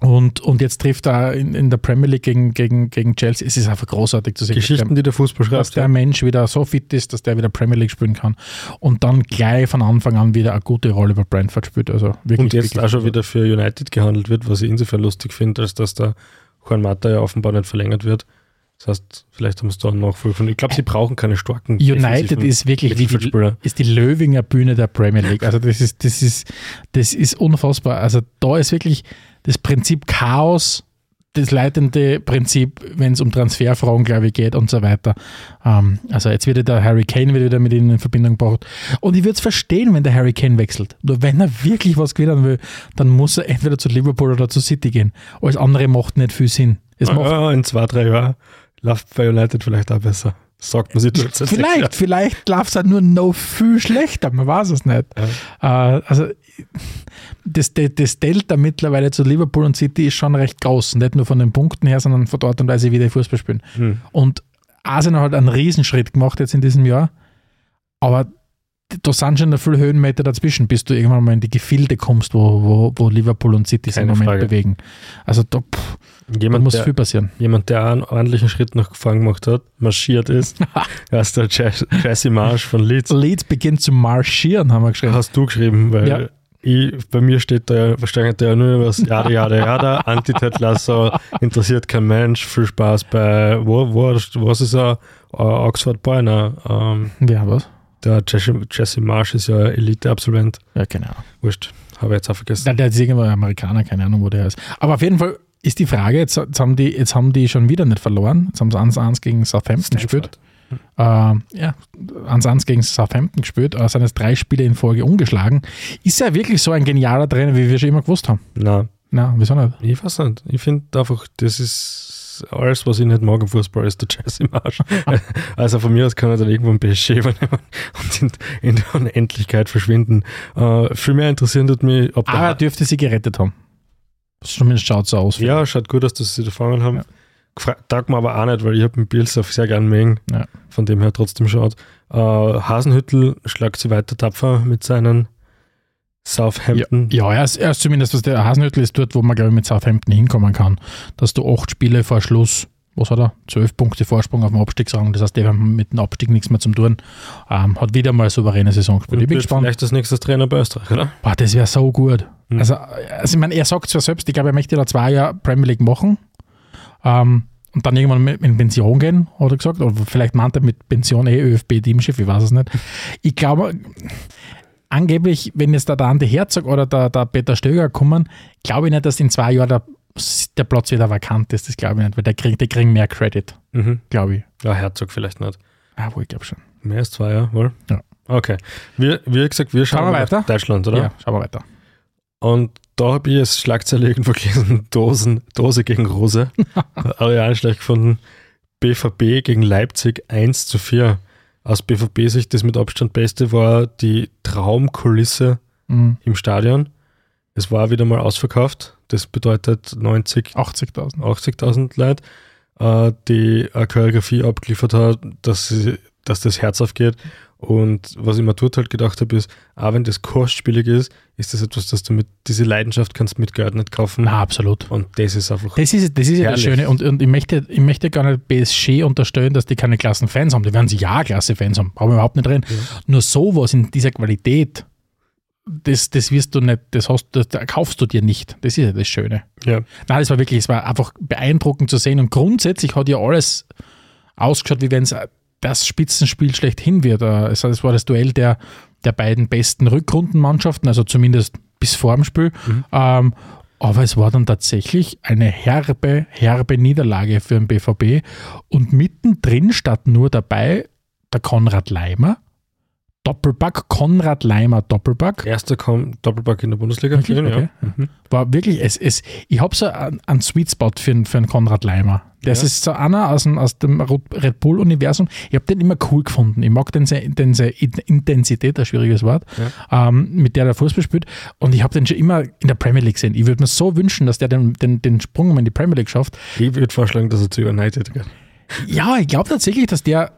Und jetzt trifft er in der Premier League gegen Chelsea. Es ist einfach großartig zu sehen. Geschichten, die der Fußball schreibt. Dass der Mensch wieder so fit ist, dass der wieder Premier League spielen kann. Und dann gleich von Anfang an wieder eine gute Rolle bei Brentford spielt. Also wirklich, und jetzt auch schon wieder für United gehandelt wird, was ich insofern lustig finde, als dass der Juan Mata ja offenbar nicht verlängert wird. Das heißt, vielleicht haben sie da nachvollzogen. Ich glaube, sie brauchen keine starken United ist wirklich ist die Löwinger Bühne der Premier League. Also das ist unfassbar. Also da ist wirklich das Prinzip Chaos, das leitende Prinzip, wenn es um Transferfragen, glaube ich, geht und so weiter. Also jetzt wird der Harry Kane wieder mit ihnen in Verbindung gebracht. Und ich würde es verstehen, wenn der Harry Kane wechselt. Nur wenn er wirklich was gewinnen will, dann muss er entweder zu Liverpool oder zu City gehen. Alles andere macht nicht viel Sinn. In 2-3 Jahren läuft bei United vielleicht auch besser. Sagt man sich trotzdem. Vielleicht läuft es halt nur noch viel schlechter, man weiß es nicht. Ja. Also das Delta mittlerweile zu Liverpool und City ist schon recht groß. Nicht nur von den Punkten her, sondern von dort und weil sie wieder Fußball spielen. Und Arsenal hat einen Riesenschritt gemacht jetzt in diesem Jahr, aber da sind schon noch viele Höhenmeter dazwischen, bis du irgendwann mal in die Gefilde kommst, wo Liverpool und City sich im Moment bewegen. Also da muss viel passieren. Jemand, der einen ordentlichen Schritt nach vorn gemacht hat, marschiert ist, hast der Jesse Marsch von Leeds. Leeds beginnt zu marschieren, haben wir geschrieben. Hast du geschrieben, weil bei mir steht da wahrscheinlich nur was, jada, Anti-Ted Lasso, interessiert kein Mensch, viel Spaß bei, was ist er? Oxford Boyner. Was? Der Jesse Marsch ist ja Elite-Absolvent. Ja, genau. Wurscht, habe ich jetzt auch vergessen. Der ist irgendwann Amerikaner, keine Ahnung, wo der ist. Aber auf jeden Fall ist die Frage, jetzt haben die schon wieder nicht verloren. Jetzt haben sie 1-1 gegen Southampton gespielt. 1-1 gegen Southampton gespielt. Sind jetzt 3 Spiele in Folge ungeschlagen. Ist er wirklich so ein genialer Trainer, wie wir schon immer gewusst haben? Nein, wieso nicht? Ich weiß nicht. Ich finde einfach, das ist... Alles, was ich nicht mag im Fußball, ist der Jesse Marsch. Also von mir aus kann er dann irgendwo ein PSG übernehmen und in der Unendlichkeit verschwinden. Viel mehr interessiert mich, ob er dürfte sie gerettet haben. Zumindest schaut so aus. Ja, schaut gut aus, dass sie gefangen haben. Ja. Tag mir aber auch nicht, weil ich habe den Bielsauf sehr gern mögen. Ja. Von dem her trotzdem schaut. Hasenhüttel schlagt sie weiter tapfer mit seinen Southampton. Ja, er ist zumindest, was der Hasenhüttel ist dort, wo man, glaube ich, mit Southampton hinkommen kann, dass du 8 Spiele vor Schluss, 12 Punkte Vorsprung auf dem Abstiegsrang, das heißt, die haben mit dem Abstieg nichts mehr zu tun, hat wieder mal eine souveräne Saison gespielt. Ich bin gespannt. Vielleicht das nächste Trainer bei Österreich, oder? Boah, das wäre so gut. Also ich meine, er sagt es ja selbst, ich glaube, er möchte da 2 Jahre Premier League machen, und dann irgendwann in Pension gehen, hat er gesagt, oder vielleicht meint er mit Pension ÖFB-Teamchef, ich weiß es nicht. Ich glaube... Angeblich, wenn jetzt der Andi Herzog oder der Peter Stöger kommen, glaube ich nicht, dass in 2 Jahren der Platz wieder vakant ist. Das glaube ich nicht, weil die kriegen mehr Credit, glaube ich. Ja, Herzog vielleicht nicht. Ah, wohl, ich glaube schon. Mehr als 2 Jahre, wohl? Ja. Okay. Wie gesagt, wir schauen wir weiter. Deutschland, oder? Ja, schauen wir weiter. Und Da habe ich jetzt Schlagzeile irgendwo gelesen, Dose gegen Rose. Areal schlecht gefunden. BVB gegen Leipzig 1:4. Aus BVB-Sicht das mit Abstand Beste war die Traumkulisse im Stadion. Es war wieder mal ausverkauft. Das bedeutet 80.000 Leute, die eine Choreografie abgeliefert hat, dass das Herz aufgeht. Und was ich mir dort halt gedacht habe, ist, auch wenn das kostspielig ist, ist das etwas, dass du mit dieser Leidenschaft kannst mit Geld nicht kaufen. Na, absolut. Und das ist einfach Das ist ja das Schöne. Und ich möchte gar nicht PSG unterstellen, dass die keine klassen Fans haben. Die werden sie klasse Fans haben. Brauchen wir überhaupt nicht reden. Ja. Nur sowas in dieser Qualität, das wirst du nicht, das kaufst du dir nicht. Das ist ja das Schöne. Ja. Nein, es war einfach beeindruckend zu sehen. Und grundsätzlich hat ja alles ausgeschaut, wie wenn es das Spitzenspiel schlechthin wird. Also das war das Duell der beiden besten Rückrundenmannschaften, also zumindest bis vor dem Spiel. Mhm. Aber es war dann tatsächlich eine herbe Niederlage für den BVB. Und mittendrin stand nur dabei der Konrad Laimer. Konrad Laimer Doppelpack. Erster Doppelpack in der Bundesliga. Wirklich? Okay. Ja. Mhm. War wirklich, ich habe so einen Sweet Spot für einen Konrad Laimer. Das ist so einer aus dem Red Bull-Universum. Ich habe den immer cool gefunden. Ich mag den sehr Intensität, ein schwieriges Wort, mit der Fußball spielt. Und ich habe den schon immer in der Premier League gesehen. Ich würde mir so wünschen, dass der den Sprung in die Premier League schafft. Ich würde vorschlagen, dass er zu United geht. Ja, ich glaube tatsächlich, dass der.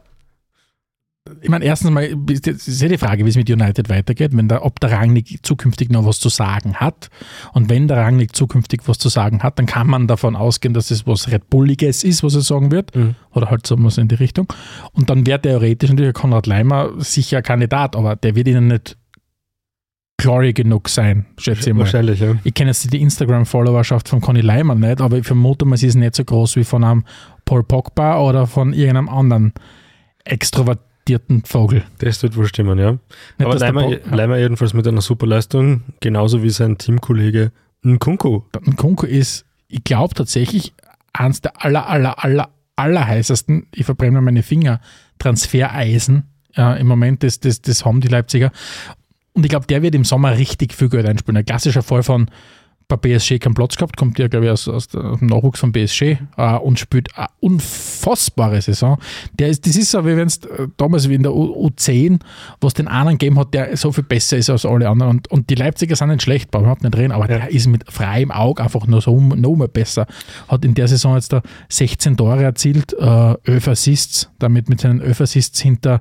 Ich meine, erstens mal ist ja die Frage, wie es mit United weitergeht, ob der Rangnick zukünftig noch was zu sagen hat. Und wenn der Rangnick zukünftig was zu sagen hat, dann kann man davon ausgehen, dass es was Red Bulliges ist, was er sagen wird. Mhm. Oder halt so was in die Richtung. Und dann wäre theoretisch natürlich Konrad Laimer sicher Kandidat, aber der wird ihnen nicht glory genug sein, schätze ich mal. Wahrscheinlich, ja. Ich kenne jetzt die Instagram-Followerschaft von Conny Laimer nicht, aber ich vermute mal, sie ist nicht so groß wie von einem Paul Pogba oder von irgendeinem anderen Extrovert. Vogel. Das wird wohl stimmen, ja. Nicht, aber Laimer jedenfalls mit einer super Leistung, genauso wie sein Teamkollege Nkunku. Nkunku ist, ich glaube tatsächlich, eins der aller heißesten, ich verbrenne meine Finger, Transfereisen im Moment, das haben die Leipziger. Und ich glaube, der wird im Sommer richtig viel Geld einspielen. Ein klassischer Fall von bei PSG keinen Platz gehabt, kommt ja, glaube ich, aus dem Nachwuchs von PSG und spielt eine unfassbare Saison. Das ist so, wie wenn es damals wie in der U10, was den anderen gegeben hat, der so viel besser ist als alle anderen. Und die Leipziger sind nicht schlecht, brauchen wir überhaupt nicht reden, aber der ist mit freiem Auge einfach nur so noch mal besser. Hat in der Saison jetzt da 16 Tore erzielt, 11 Assists, damit mit seinen 11 Assists hinter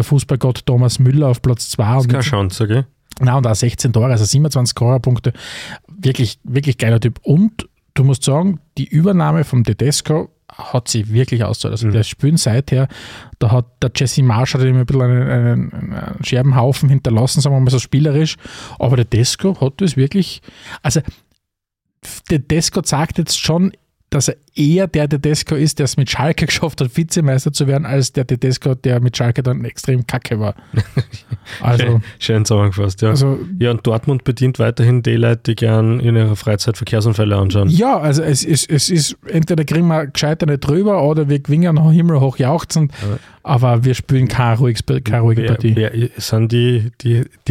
Fußballgott Thomas Müller auf Platz 2. Das ist keine Chance, gell? Nein, und auch 16 Tore, also 27 Scorerpunkte. Wirklich, wirklich geiler Typ. Und du musst sagen, die Übernahme vom Tedesco hat sich wirklich ausgezahlt. Also der Spielen seither, da hat der Jesse Marsch hat ihm ein bisschen einen Scherbenhaufen hinterlassen, sagen wir mal so spielerisch. Aber der Tedesco hat das wirklich, also der Tedesco sagt jetzt schon, dass er eher der Tedesco ist, der es mit Schalke geschafft hat, Vizemeister zu werden, als der Tedesco, der mit Schalke dann extrem kacke war. Also, schön zusammengefasst, ja. Also, ja, und Dortmund bedient weiterhin die Leute, die gern in ihrer Freizeit Verkehrsunfälle anschauen. Ja, also es ist, entweder kriegen wir Gescheiter nicht drüber oder wir gewinnen noch himmelhoch jauchzend, aber wir spielen keine ruhige Partie. Sind die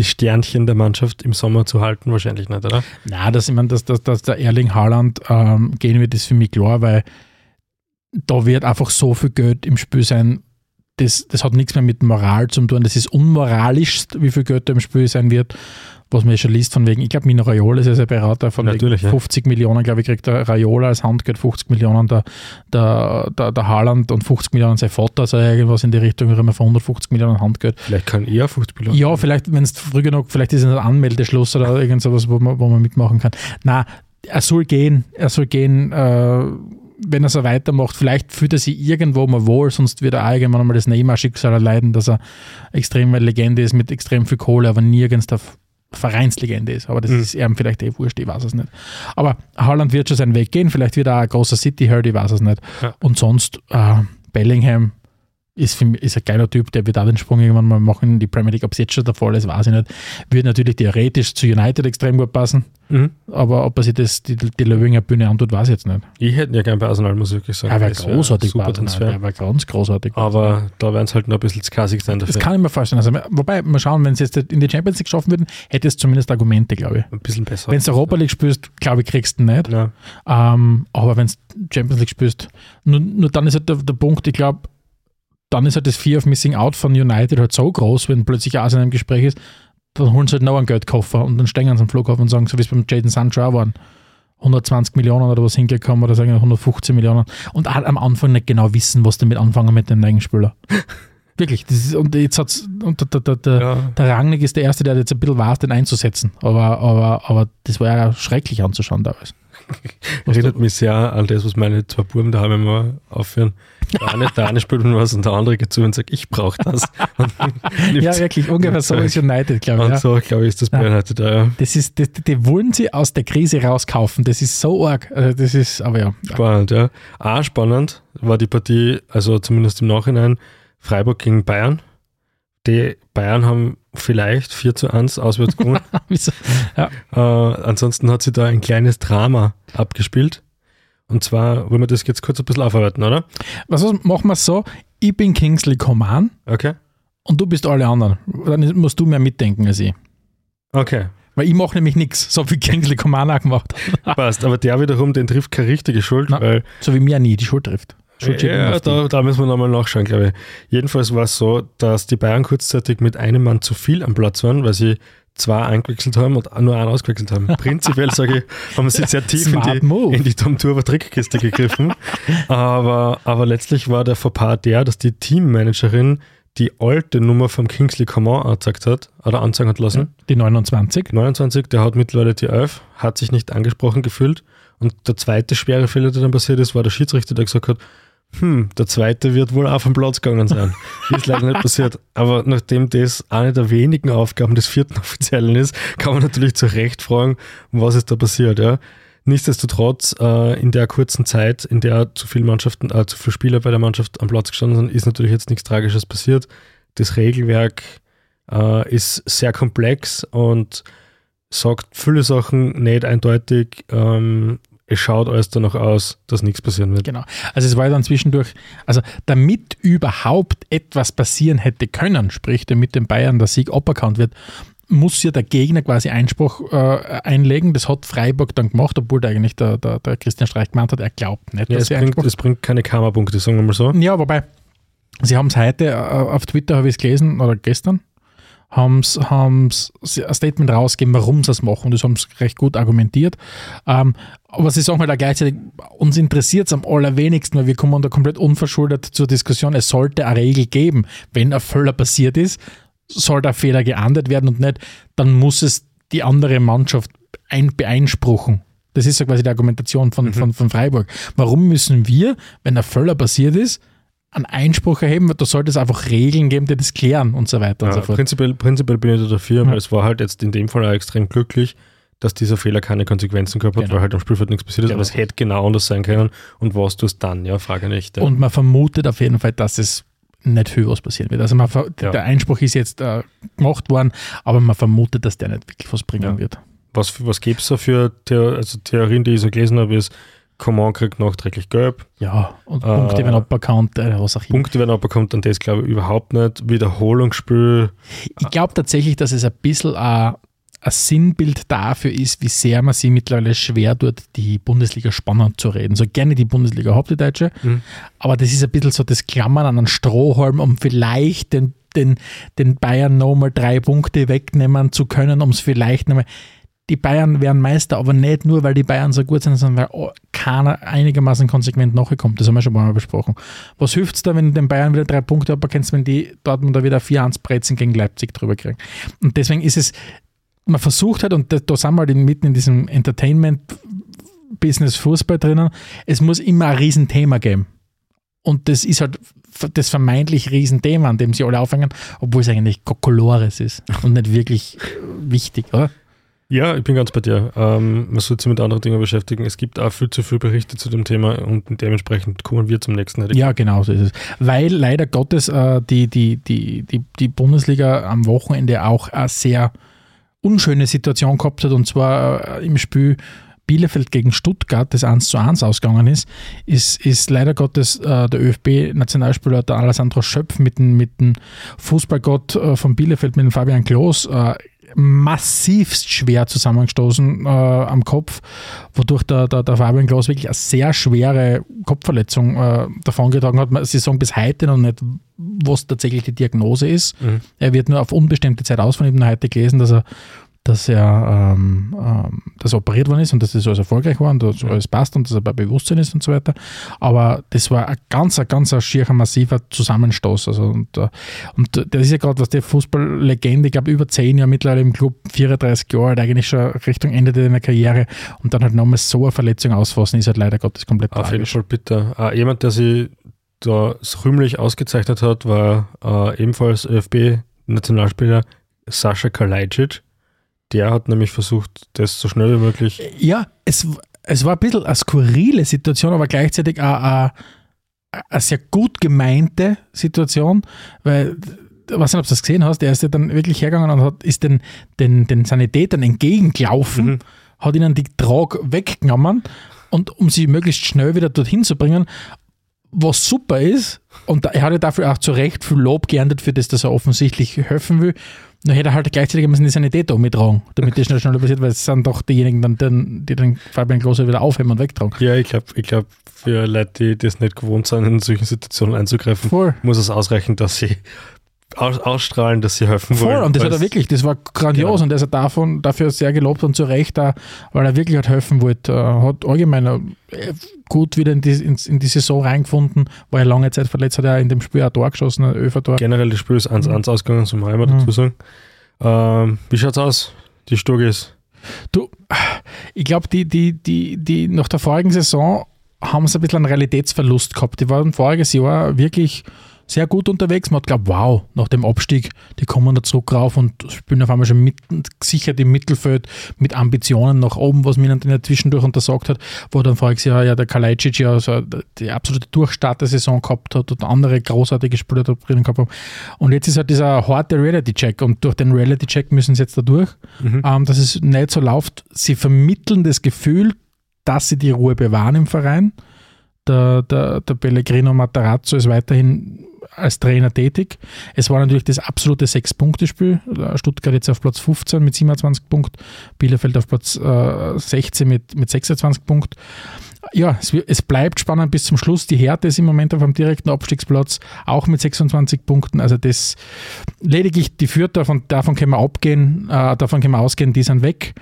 Sternchen der Mannschaft im Sommer zu halten? Wahrscheinlich nicht, oder? Nein, dass der Erling Haaland gehen wird, ist für mich klar, weil da wird einfach so viel Geld im Spiel sein, das hat nichts mehr mit Moral zu tun, das ist unmoralisch, wie viel Geld da im Spiel sein wird, was man schon liest von wegen, ich glaube Mino Raiola ist ja bei Rater von 50 Millionen, glaube ich, kriegt der Raiola als Handgeld 50 Millionen, der Haaland und 50 Millionen sein Vater, also irgendwas in die Richtung, wie immer von 150 Millionen Handgeld. Vielleicht kann er 50 Millionen. Ja, vielleicht, wenn es früh genug, vielleicht ist es ein Anmeldeschluss oder irgend sowas, wo man mitmachen kann. Nein, er soll gehen, wenn er so weitermacht, vielleicht fühlt er sich irgendwo mal wohl, sonst wird er auch irgendwann mal das Neymar-Schicksal erleiden, dass er extrem eine Legende ist mit extrem viel Kohle, aber nirgends der Vereinslegende ist. Aber das ist ihm vielleicht eh wurscht, ich weiß es nicht. Aber Haaland wird schon seinen Weg gehen, vielleicht wird er auch ein großer City-Held, ich weiß es nicht. Ja. Und sonst Bellingham, ist ein geiler Typ, der wird auch den Sprung irgendwann mal machen in die Premier League. Ob es jetzt schon der Fall ist, weiß ich nicht. Würde natürlich theoretisch zu United extrem gut passen, aber ob er sich die Löwinger Bühne antut, weiß ich jetzt nicht. Ich hätte ja gern bei Arsenal, muss ich wirklich sagen. Er wäre großartig bei Arsenal, er wäre ganz großartig. Aber da wären es halt noch ein bisschen zu kassig sein dafür. Das kann ich mir vorstellen. Also, wobei, mal schauen, wenn sie jetzt in die Champions League schaffen würden, hätte es zumindest Argumente, glaube ich. Ein bisschen besser. Wenn du Europa League spielst, glaube ich, kriegst du ihn nicht. Ja. Aber wenn du Champions League spielst, nur dann ist halt der Punkt, ich glaube, dann ist halt das Fear of Missing Out von United halt so groß, wenn plötzlich Arsenal im Gespräch ist, dann holen sie halt noch einen Geldkoffer und dann stehen sie am Flughafen und sagen, so wie es beim Jadon Sancho auch waren, 120 Millionen oder was hingekommen oder sagen 115 Millionen und auch am Anfang nicht genau wissen, was damit anfangen mit dem neuen Spieler. Wirklich, das ist, und jetzt hat's, und der Rangnick ist der Erste, der jetzt ein bisschen war, den einzusetzen, aber das war ja schrecklich anzuschauen damals. Erinnert mich sehr an das, was meine zwei Buben daheim immer aufführen. Der eine spielt mir was und der andere geht zu und sagt, ich brauche das. Ja, wirklich, ungefähr so ist United, glaube ich. Und so, glaube ich, ist das bei United. Ja. Das ist, die wollen sie aus der Krise rauskaufen. Das ist so arg. Das ist, aber ja. Spannend, ja. Auch spannend war die Partie, also zumindest im Nachhinein, Freiburg gegen Bayern. Die Bayern haben vielleicht 4:1 auswärts gewonnen. Ansonsten hat sich da ein kleines Drama abgespielt. Und zwar wollen wir das jetzt kurz ein bisschen aufarbeiten, oder? Was machen wir so? Ich bin Kingsley Coman. Okay. Und du bist alle anderen. Dann musst du mehr mitdenken als ich. Okay. Weil ich mache nämlich nichts, so wie Kingsley Coman auch gemacht hat. Passt, aber der wiederum, den trifft keine richtige Schuld. Nein, weil so wie mir nie die Schuld trifft. Ja, da müssen wir nochmal nachschauen, glaube ich. Jedenfalls war es so, dass die Bayern kurzzeitig mit einem Mann zu viel am Platz waren, weil sie zwei eingewechselt haben und nur einen ausgewechselt haben. Prinzipiell, sage ich, haben sie sehr tief in die Tom-Turbo-Trickkiste gegriffen. aber letztlich war der Fauxpas der, dass die Teammanagerin die alte Nummer vom Kingsley Coman anzeigen hat lassen. Die 29. Der hat mittlerweile die 11, hat sich nicht angesprochen gefühlt. Und der zweite schwere Fehler, der dann passiert ist, war der Schiedsrichter, der gesagt hat, der zweite wird wohl auch vom Platz gegangen sein. Ist leider nicht passiert. Aber nachdem das eine der wenigen Aufgaben des 4. Offiziellen ist, kann man natürlich zu Recht fragen, was ist da passiert. Ja? Nichtsdestotrotz, in der kurzen Zeit, in der zu viele Spieler bei der Mannschaft am Platz gestanden sind, ist natürlich jetzt nichts Tragisches passiert. Das Regelwerk ist sehr komplex und sagt viele Sachen nicht eindeutig. Es schaut alles danach aus, dass nichts passieren wird. Genau. Also es war dann zwischendurch, also damit überhaupt etwas passieren hätte können, sprich damit den Bayern der Sieg aberkannt wird, muss ja der Gegner quasi Einspruch einlegen. Das hat Freiburg dann gemacht, obwohl eigentlich der Christian Streich gemeint hat, er glaubt nicht, dass es bringt keine Karma-Punkte, sagen wir mal so. Ja, wobei, sie haben es heute, auf Twitter habe ich es gelesen, oder gestern, haben sie ein Statement rausgegeben, warum sie es machen. Und das haben sie recht gut argumentiert. Aber sie sagen halt auch gleichzeitig, uns interessiert es am allerwenigsten, weil wir kommen da komplett unverschuldet zur Diskussion. Es sollte eine Regel geben. Wenn ein Fehler passiert ist, soll der Fehler geahndet werden und nicht, dann muss es die andere Mannschaft beeinspruchen. Das ist ja quasi die Argumentation von Freiburg. Warum müssen wir, wenn ein Fehler passiert ist, einen Einspruch erheben, weil da sollte es einfach Regeln geben, die das klären und so weiter und so fort. Prinzipiell bin ich da dafür, weil es war halt jetzt in dem Fall auch extrem glücklich, dass dieser Fehler keine Konsequenzen gehabt hat, weil halt am Spielfeld nichts passiert ist, aber es hätte genau anders sein können und was tust du dann? Ja, frage nicht. Und man vermutet auf jeden Fall, dass es nicht viel was passieren wird. Also der Einspruch ist jetzt gemacht worden, aber man vermutet, dass der nicht wirklich was bringen wird. Was gäbe es da für Theorien, die ich so gelesen habe, ist, Coman kriegt nachträglich gelb. Ja, und Punkte werden abbekannt, was auch immer. Punkte werden abbekannt, und das glaube ich überhaupt nicht. Wiederholungsspiel. Ich glaube tatsächlich, dass es ein bisschen ein Sinnbild dafür ist, wie sehr man sich mittlerweile schwer tut, die Bundesliga spannend zu reden. So gerne die Bundesliga habt, die Deutsche, aber das ist ein bisschen so das Klammern an einen Strohhalm, um vielleicht den Bayern nochmal 3 Punkte wegnehmen zu können, um es vielleicht nochmal... Die Bayern wären Meister, aber nicht nur, weil die Bayern so gut sind, sondern weil keiner einigermaßen konsequent nachkommt. Das haben wir schon mal besprochen. Was hilft es da, wenn den Bayern wieder 3 Punkte aberkennst, wenn die Dortmund da wieder 4:1 brezen gegen Leipzig drüber kriegen? Und deswegen ist es, man versucht halt, und da sind wir halt mitten in diesem Entertainment-Business-Fußball drinnen, es muss immer ein Riesenthema geben. Und das ist halt das vermeintlich Riesenthema, an dem sie alle aufhängen, obwohl es eigentlich Kokolores ist und nicht wirklich wichtig, oder? Ja, ich bin ganz bei dir. Man sollte sich mit anderen Dingen beschäftigen. Es gibt auch viel zu viele Berichte zu dem Thema und dementsprechend kommen wir zum nächsten. Ja, genau so ist es. Weil leider Gottes die Bundesliga am Wochenende auch eine sehr unschöne Situation gehabt hat, und zwar im Spiel Bielefeld gegen Stuttgart, das 1:1 ausgegangen ist leider Gottes der ÖFB-Nationalspieler der Alessandro Schöpf mit dem Fußballgott von Bielefeld, mit dem Fabian Klos, massivst schwer zusammengestoßen am Kopf, wodurch der Fabian Klos wirklich eine sehr schwere Kopfverletzung davongetragen hat. Sie sagen bis heute noch nicht, was tatsächlich die Diagnose ist. Mhm. Er wird nur auf unbestimmte Zeit ausfallen. Ich habe heute gelesen, dass er operiert worden ist und dass das alles erfolgreich war und dass alles passt und dass er bei Bewusstsein ist und so weiter. Aber das war ein ganz schierer, massiver Zusammenstoß. Also und das ist ja gerade, was die Fußballlegende, ich glaube, über 10 Jahre mittlerweile im Club, 34 Jahre alt, eigentlich schon Richtung Ende deiner Karriere, und dann halt nochmals so eine Verletzung ausfassen, ist halt leider Gottes komplett tragisch. Auf jeden Fall bitter. Jemand, der sich da rühmlich ausgezeichnet hat, war ebenfalls ÖFB-Nationalspieler Sascha Kalajdzic. Der hat nämlich versucht, das so schnell wie möglich... Ja, es war ein bisschen eine skurrile Situation, aber gleichzeitig eine sehr gut gemeinte Situation, weil, ich weiß nicht, ob du das gesehen hast, der ist ja dann wirklich hergegangen und ist den Sanitätern entgegengelaufen, hat ihnen die Trage weggenommen, und um sie möglichst schnell wieder dorthin zu bringen, was super ist, und er hat ja dafür auch zu Recht viel Lob geerntet, für das, dass er offensichtlich helfen will. Dann hätte er halt gleichzeitig die Sanitäter mittragen, damit das schnell passiert, weil es sind doch diejenigen, die den Fabian Klose wieder aufheben und wegtragen. Ja, ich glaube, für Leute, die das nicht gewohnt sind, in solchen Situationen einzugreifen, voll, muss es ausreichen, dass sie ausstrahlen, dass sie helfen wollen. Voll, und das hat er wirklich, das war grandios, genau. Und er ist dafür sehr gelobt und zu Recht, weil er wirklich halt helfen wollte, hat allgemein gut wieder in die Saison reingefunden, war er lange Zeit verletzt, hat er in dem Spiel ein Tor geschossen, ein ÖFB-Tor. Generell das Spiel ist 1:1 ausgegangen, so mal dazu sagen. Wie schaut's aus, die Sturgis? Du, ich glaube, die nach der vorigen Saison haben sie ein bisschen einen Realitätsverlust gehabt. Die waren voriges Jahr wirklich sehr gut unterwegs. Man hat geglaubt, wow, nach dem Abstieg, die kommen da zurück rauf und spielen auf einmal schon gesichert im Mittelfeld mit Ambitionen nach oben, was mir dann ja zwischendurch untersagt hat, wo dann voriges Jahr ja der Kalajdzic ja also die absolute Durchstart der Saison gehabt hat und andere großartige Spieler da drin gehabt haben. Und jetzt ist halt dieser harte Reality-Check, und durch den Reality-Check müssen sie jetzt da durch, dass es nicht so läuft. Sie vermitteln das Gefühl, dass sie die Ruhe bewahren im Verein. Der Pellegrino Matarazzo ist weiterhin als Trainer tätig. Es war natürlich das absolute 6-Punkte-Spiel. Stuttgart jetzt auf Platz 15 mit 27 Punkten, Bielefeld auf Platz 16 mit 26 Punkten. Ja, es bleibt spannend bis zum Schluss. Die Härte ist im Moment auf einem direkten Abstiegsplatz, auch mit 26 Punkten. Also das lediglich die Fürth, davon können wir abgehen, davon können wir ausgehen, die sind weg.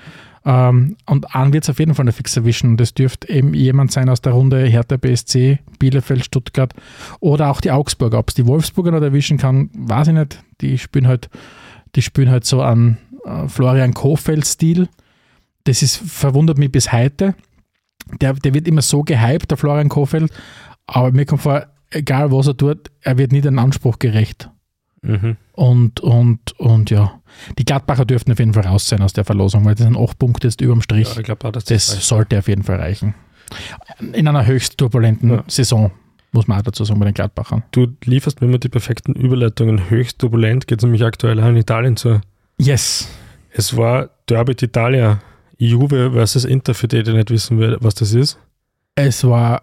Und an wird es auf jeden Fall eine Fix erwischen. Das dürfte eben jemand sein aus der Runde Hertha BSC, Bielefeld, Stuttgart oder auch die Augsburger. Ob es die Wolfsburger noch erwischen kann, weiß ich nicht. Die spielen halt so an Florian Kohfeldt-Stil. Das verwundert mich bis heute. Der wird immer so gehypt, der Florian Kohfeldt. Aber mir kommt vor, egal was er tut, er wird nie den Anspruch gerecht. Mhm. Und ja, die Gladbacher dürften auf jeden Fall raus sein aus der Verlosung, weil das sind 8 Punkte jetzt über dem Strich. Ja, ich glaub auch, das sollte auf jeden Fall reichen. In einer höchst turbulenten Saison, muss man auch dazu sagen, bei den Gladbachern. Du lieferst mir immer die perfekten Überleitungen. Höchst turbulent geht es nämlich aktuell auch in Italien zu. Yes. Es war Derby d'Italia, Juve versus Inter, für die nicht wissen, was das ist. Es war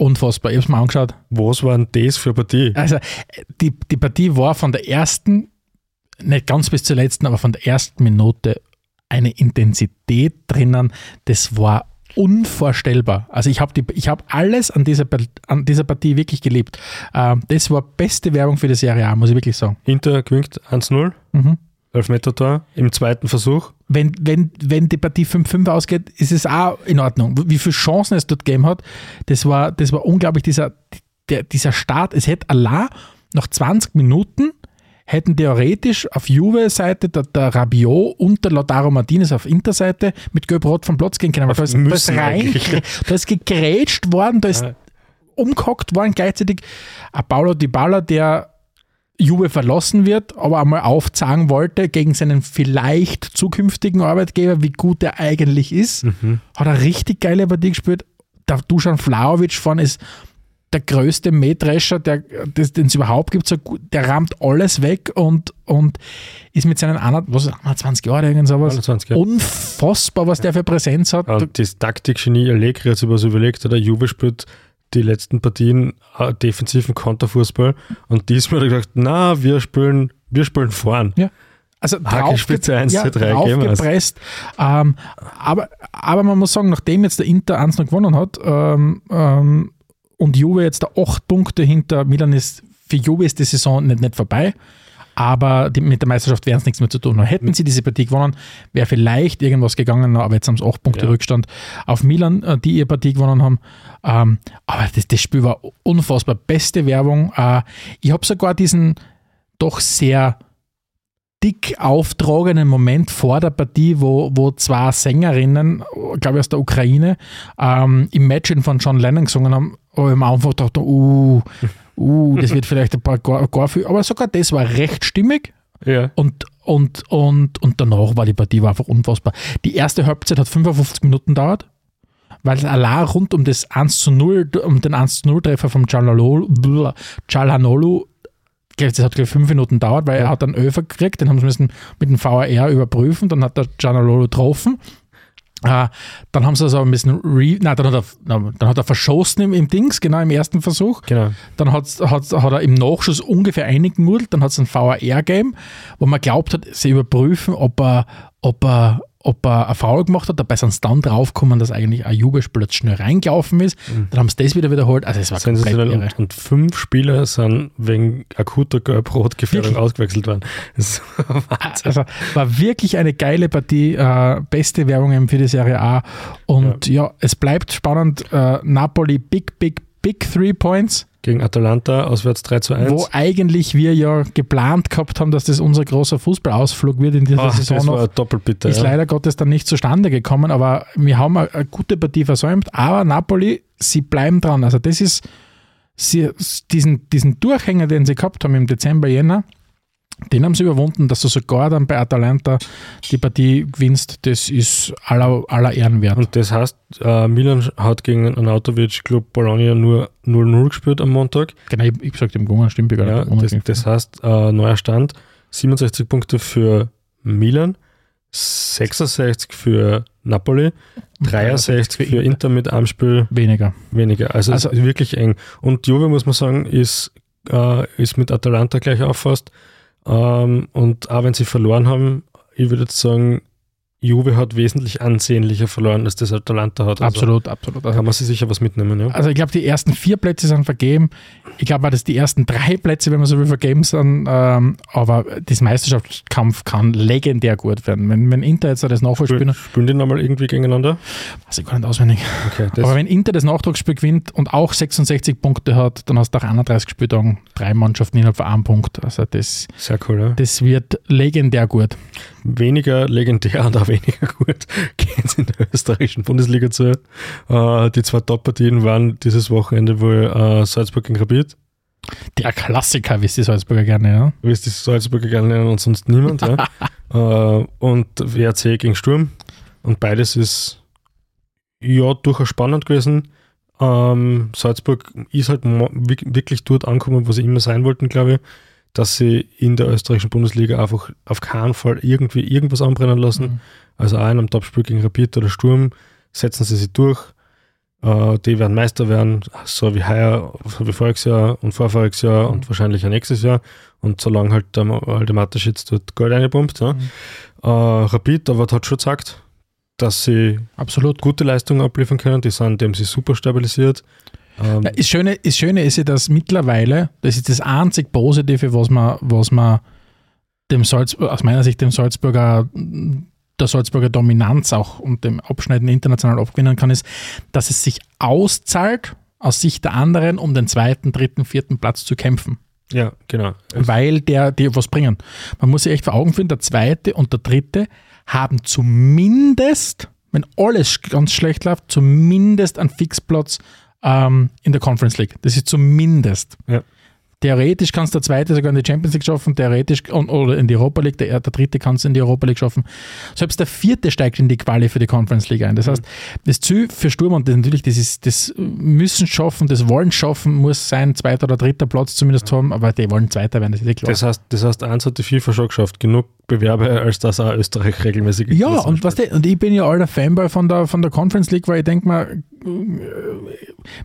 unfassbar. Ich habe es mir angeschaut. Was waren das für eine Partie? Also, die Partie war von der ersten, nicht ganz bis zur letzten, aber von der ersten Minute eine Intensität drinnen. Das war unvorstellbar. Also, ich habe alles an dieser Partie wirklich geliebt. Das war beste Werbung für die Serie A, muss ich wirklich sagen. Inter gewinnt 1:0. Mhm. Elfmeter-Tor im zweiten Versuch. Wenn die Partie 5-5 ausgeht, ist es auch in Ordnung. Wie viele Chancen es dort gegeben hat, das war unglaublich, dieser Start. Es hätte Allah nach 20 Minuten hätten theoretisch auf Juve-Seite der Rabiot und der Lautaro Martinez auf Inter-Seite mit Gelb-Rot vom Platz gehen können. Aber da ist gegrätscht worden, da ist umgehackt worden. Gleichzeitig Paulo Dybala, der Juve verlassen wird, aber einmal aufzeigen wollte gegen seinen vielleicht zukünftigen Arbeitgeber, wie gut er eigentlich ist, hat er richtig geile Partie gespielt. Der Dusan Vlahovic vorne ist der größte Mähdrescher, den es überhaupt gibt. Der rammt alles weg und ist mit seinen 21 Jahren unfassbar, was der für Präsenz hat. Und das Taktikgenie Allegri hat sich was überlegt, der Juve spielt die letzten Partien defensiven Konterfußball und diesmal hat er gesagt, na, wir spielen vorn. Ja. Also Hakenspitze 1-3 aufgepresst. Aber man muss sagen, nachdem jetzt der Inter 1-0 gewonnen hat und Juve jetzt da 8 Punkte hinter Milan ist, für Juve ist die Saison nicht vorbei, aber mit der Meisterschaft wären es nichts mehr zu tun. Hätten sie diese Partie gewonnen, wäre vielleicht irgendwas gegangen, aber jetzt haben sie 8 Punkte Rückstand auf Milan, die ihre Partie gewonnen haben. Aber das Spiel war unfassbar. Beste Werbung. Ich habe sogar diesen doch sehr dick auftragenen Moment vor der Partie, wo zwei Sängerinnen, glaube ich aus der Ukraine, Imagine von John Lennon gesungen haben, aber am Anfang dachte ich, das wird vielleicht ein paar gar viel, aber sogar das war recht stimmig. Ja. Und danach war die Partie einfach unfassbar. Die erste Halbzeit hat 55 Minuten gedauert, weil allein rund um das 1-0, um den 1-0-Treffer von Çalhanoğlu, das hat glaube ich 5 Minuten gedauert, weil er hat einen Elfer gekriegt, den haben sie müssen mit dem VAR überprüfen, dann hat der Çalhanoğlu getroffen. Dann haben sie das aber ein bisschen dann hat er verschossen im Dings, genau im ersten Versuch. Genau. Dann hat er im Nachschuss ungefähr eingemurrt, dann hat es ein VAR gegeben, wo man glaubt hat, sie überprüfen, ob er einen Foul gemacht hat. Dabei sind sie dann draufgekommen, dass eigentlich ein Jubelspieler schnell reingelaufen ist. Dann haben sie das wieder wiederholt. Also es war komplett irre. Und 5 Spieler sind wegen akuter Gelb-Rot-Gefährdung ausgewechselt worden. Das war Wahnsinn. Also war wirklich eine geile Partie. Beste Werbung eben für die Serie A. Und ja, es bleibt spannend. Napoli, big 3 points. Gegen Atalanta, auswärts 3-1. Wo eigentlich wir ja geplant gehabt haben, dass das unser großer Fußballausflug wird in dieser Saison. Das war ein Doppelbitter, ist leider Gottes dann nicht zustande gekommen, aber wir haben eine gute Partie versäumt. Aber Napoli, sie bleiben dran. Also das ist diesen Durchhänger, den sie gehabt haben im Dezember, Jänner, den haben sie überwunden, dass du sogar dann bei Atalanta die Partie gewinnst, das ist aller Ehren wert. Und das heißt, Milan hat gegen einen Anatovic-Club Bologna nur 0-0 gespielt am Montag. Genau, ich habe gesagt, im Gongan stimmt egal. Ja, das heißt, neuer Stand, 67 Punkte für Milan, 66 für Napoli, 63 für Inter mit einem Spiel. Weniger, also es ist wirklich eng. Und Juve, muss man sagen, ist mit Atalanta gleich auf fast. Und auch wenn sie verloren haben, ich würde jetzt sagen, Juve hat wesentlich ansehnlicher verloren, als das Atalanta hat. Also absolut. Also kann man sich sicher was mitnehmen. Ja? Also ich glaube, die ersten 4 Plätze sind vergeben. Ich glaube auch, dass die ersten 3 Plätze, wenn man so will, vergeben sind. Aber das Meisterschaftskampf kann legendär gut werden. Wenn Inter jetzt das Nachholspiel gewinnt. Spielen die nochmal irgendwie gegeneinander? Weiß ich gar nicht auswendig. Okay, aber wenn Inter das Nachtragsspiel gewinnt und auch 66 Punkte hat, dann hast du auch 31 Spieltagen 3 Mannschaften innerhalb von einem Punkt. Also das, sehr cool, ja? Das wird legendär gut. Weniger legendär und auch weniger gut gehen sie in der österreichischen Bundesliga zu. Die 2 Top-Partien waren dieses Wochenende wohl Salzburg gegen Rapid. Der Klassiker, wie es die Salzburger gerne nennen. Wie es die Salzburger gerne nennen und sonst niemand. Ja. Und WRC gegen Sturm. Und beides ist ja durchaus spannend gewesen. Salzburg ist halt wirklich dort angekommen, wo sie immer sein wollten, glaube ich. Dass sie in der österreichischen Bundesliga einfach auf keinen Fall irgendwie irgendwas anbrennen lassen. Also auch in einem Topspiel gegen Rapid oder Sturm setzen sie sich durch. Die werden Meister werden, so wie heuer, so wie voriges Jahr und vorvoriges Jahr und wahrscheinlich auch nächstes Jahr. Und solange halt der Mateschitz jetzt dort Geld reinpumpt. Ja. Rapid, aber hat schon gesagt, dass sie gute Leistungen abliefern können. Die sind dem sie super stabilisiert. Das Schöne ist ja, dass mittlerweile, das ist das einzig Positive, was man aus meiner Sicht der Salzburger Dominanz auch und dem Abschneiden international abgewinnen kann, ist, dass es sich auszahlt, aus Sicht der anderen, um den 2., 3., 4. Platz zu kämpfen. Ja, genau. Weil die was bringen. Man muss sich echt vor Augen führen, der 2. und der 3. haben zumindest, wenn alles ganz schlecht läuft, zumindest einen Fixplatz in der Conference League. Das ist zumindest. Ja. Theoretisch kannst der Zweite sogar in die Champions League schaffen, theoretisch oder in die Europa League, der Dritte kann es in die Europa League schaffen. Selbst der Vierte steigt in die Quali für die Conference League ein. Das heißt, das Ziel für Sturm und das natürlich das Müssen schaffen, das Wollen schaffen muss sein, zweiter oder dritter Platz zumindest haben, aber die wollen Zweiter werden, das ist eh klar. Das heißt, eins hat die FIFA schon geschafft, genug Bewerber, als dass auch Österreich regelmäßig ist. Ja, und was und ich bin ja alter Fanboy von der Conference League, weil ich denke mal,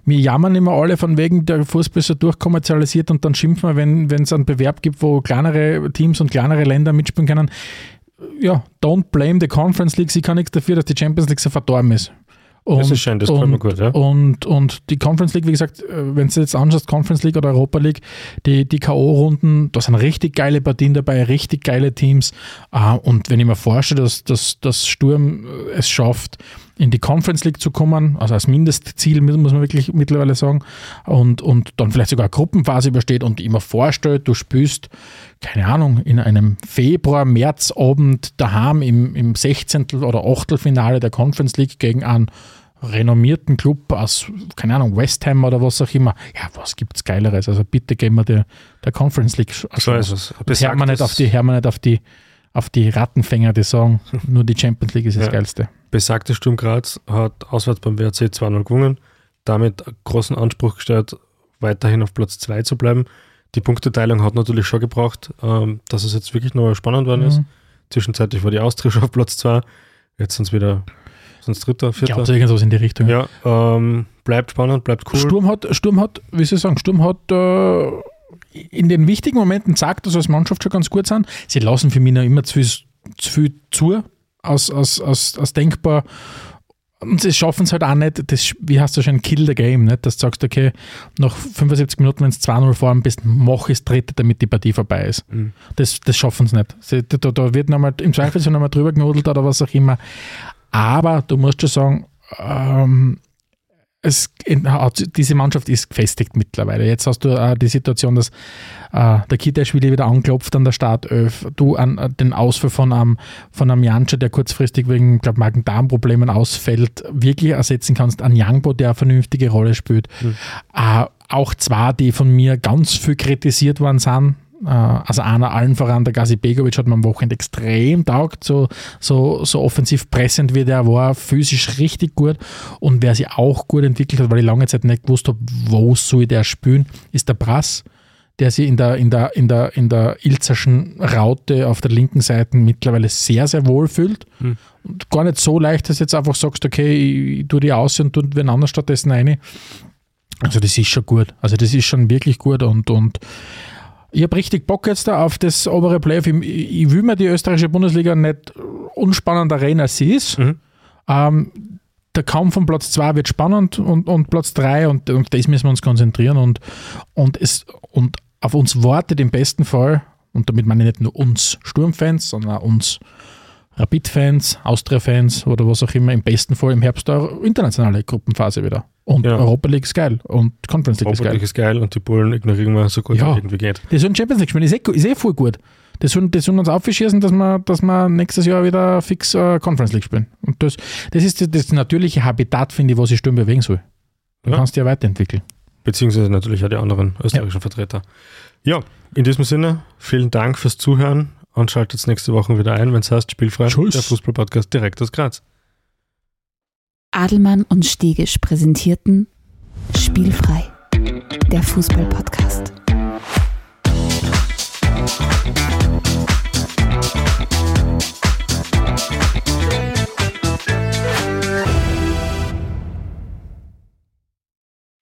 wir jammern immer alle von wegen, der Fußball ist so durchkommerzialisiert und dann schimpfen wir, wenn es einen Bewerb gibt, wo kleinere Teams und kleinere Länder mitspielen können. Ja, don't blame the Conference League, sie kann nichts dafür, dass die Champions League so verdorben ist. Das ist schön, das kommt mir gut, ja. Und die Conference League, wie gesagt, wenn du jetzt anschaust, Conference League oder Europa League, die K.O.-Runden, da sind richtig geile Partien dabei, richtig geile Teams. Und wenn ich mir vorstelle, dass Sturm es schafft, in die Conference League zu kommen, also als Mindestziel, muss man wirklich mittlerweile sagen, und dann vielleicht sogar eine Gruppenphase übersteht und immer vorstellt, du spielst, keine Ahnung, in einem Februar-März-Abend daheim im 16. oder 8. Finale der Conference League gegen einen renommierten Club aus, keine Ahnung, West Ham oder was auch immer. Ja, was gibt's Geileres? Also bitte gehen wir der Conference League. So ist es. Hör mal nicht auf die Rattenfänger, die sagen, nur die Champions League ist das Geilste. Besagte Sturm Graz hat auswärts beim WRC 2-0 gewonnen, damit großen Anspruch gestellt, weiterhin auf Platz 2 zu bleiben. Die Punkteteilung hat natürlich schon gebraucht, dass es jetzt wirklich noch spannend worden ist. Zwischenzeitlich war die Austria schon auf Platz 2, jetzt sind es wieder... ins Dritter, Vierter. Glaubst du irgendwas in die Richtung? Ja, bleibt spannend, bleibt cool. Sturm hat in den wichtigen Momenten zeigt, dass wir als Mannschaft schon ganz gut sind. Sie lassen für mich noch immer zu viel zu, aus denkbar. Und sie schaffen es halt auch nicht, das, wie heißt das schon, Kill the Game, nicht? Dass du sagst, okay, nach 75 Minuten, wenn du 2-0 vorn bist, mach es dritte, damit die Partie vorbei ist. Mhm. Das schaffen sie nicht. Da wird nochmal, im Zweifelsfall nochmal drüber genudelt oder was auch immer. Aber du musst schon sagen, diese Mannschaft ist gefestigt mittlerweile. Jetzt hast du die Situation, dass der Kitaschwili wieder anklopft an der Startelf, du an den Ausfall von einem Janče, der kurzfristig wegen Magen-Darm-Problemen ausfällt, wirklich ersetzen kannst, an Yangbo, der eine vernünftige Rolle spielt. Mhm. Auch zwei, die von mir ganz viel kritisiert worden sind. Also einer allen voran, der Gazi Begovic hat mir am Wochenende extrem taugt, so offensiv pressend wie der war, physisch richtig gut, und wer sich auch gut entwickelt hat, weil ich lange Zeit nicht gewusst habe, wo soll der spielen, ist der Brass, der sich in der Ilzerschen Raute auf der linken Seite mittlerweile sehr, sehr wohl fühlt. Mhm. Und gar nicht so leicht, dass du jetzt einfach sagst, okay, ich tue die aus und tue wen anders stattdessen rein. Also das ist schon gut, also das ist schon wirklich gut, und ich habe richtig Bock jetzt da auf das obere Playoff. Ich will mir die österreichische Bundesliga nicht unspannender reden, als sie ist. Mhm. Der Kampf um Platz 2 wird spannend und Platz 3 und das müssen wir uns konzentrieren. Und auf uns wartet im besten Fall, und damit meine ich nicht nur uns Sturmfans, sondern auch uns Rapid-Fans, Austria-Fans oder was auch immer, im besten Fall im Herbst eine internationale Gruppenphase wieder. Und ja. Europa League ist geil und Conference League ist geil. Europa League ist geil und die Polen ignorieren wir so gut, wie es irgendwie geht. Die sollen Champions League spielen, ist eh voll gut. Die sollen uns aufschießen, dass wir nächstes Jahr wieder fix Conference League spielen. Und das ist das natürliche Habitat, finde ich, was sich Sturm bewegen soll. Du kannst dich ja weiterentwickeln. Beziehungsweise natürlich auch die anderen österreichischen Vertreter. Ja, in diesem Sinne, vielen Dank fürs Zuhören und schaltet nächste Woche wieder ein, wenn es heißt Spielfrei, Schulz, der Fußball-Podcast direkt aus Graz. Adelmann und Stegisch präsentierten Spielfrei, der Fußball-Podcast.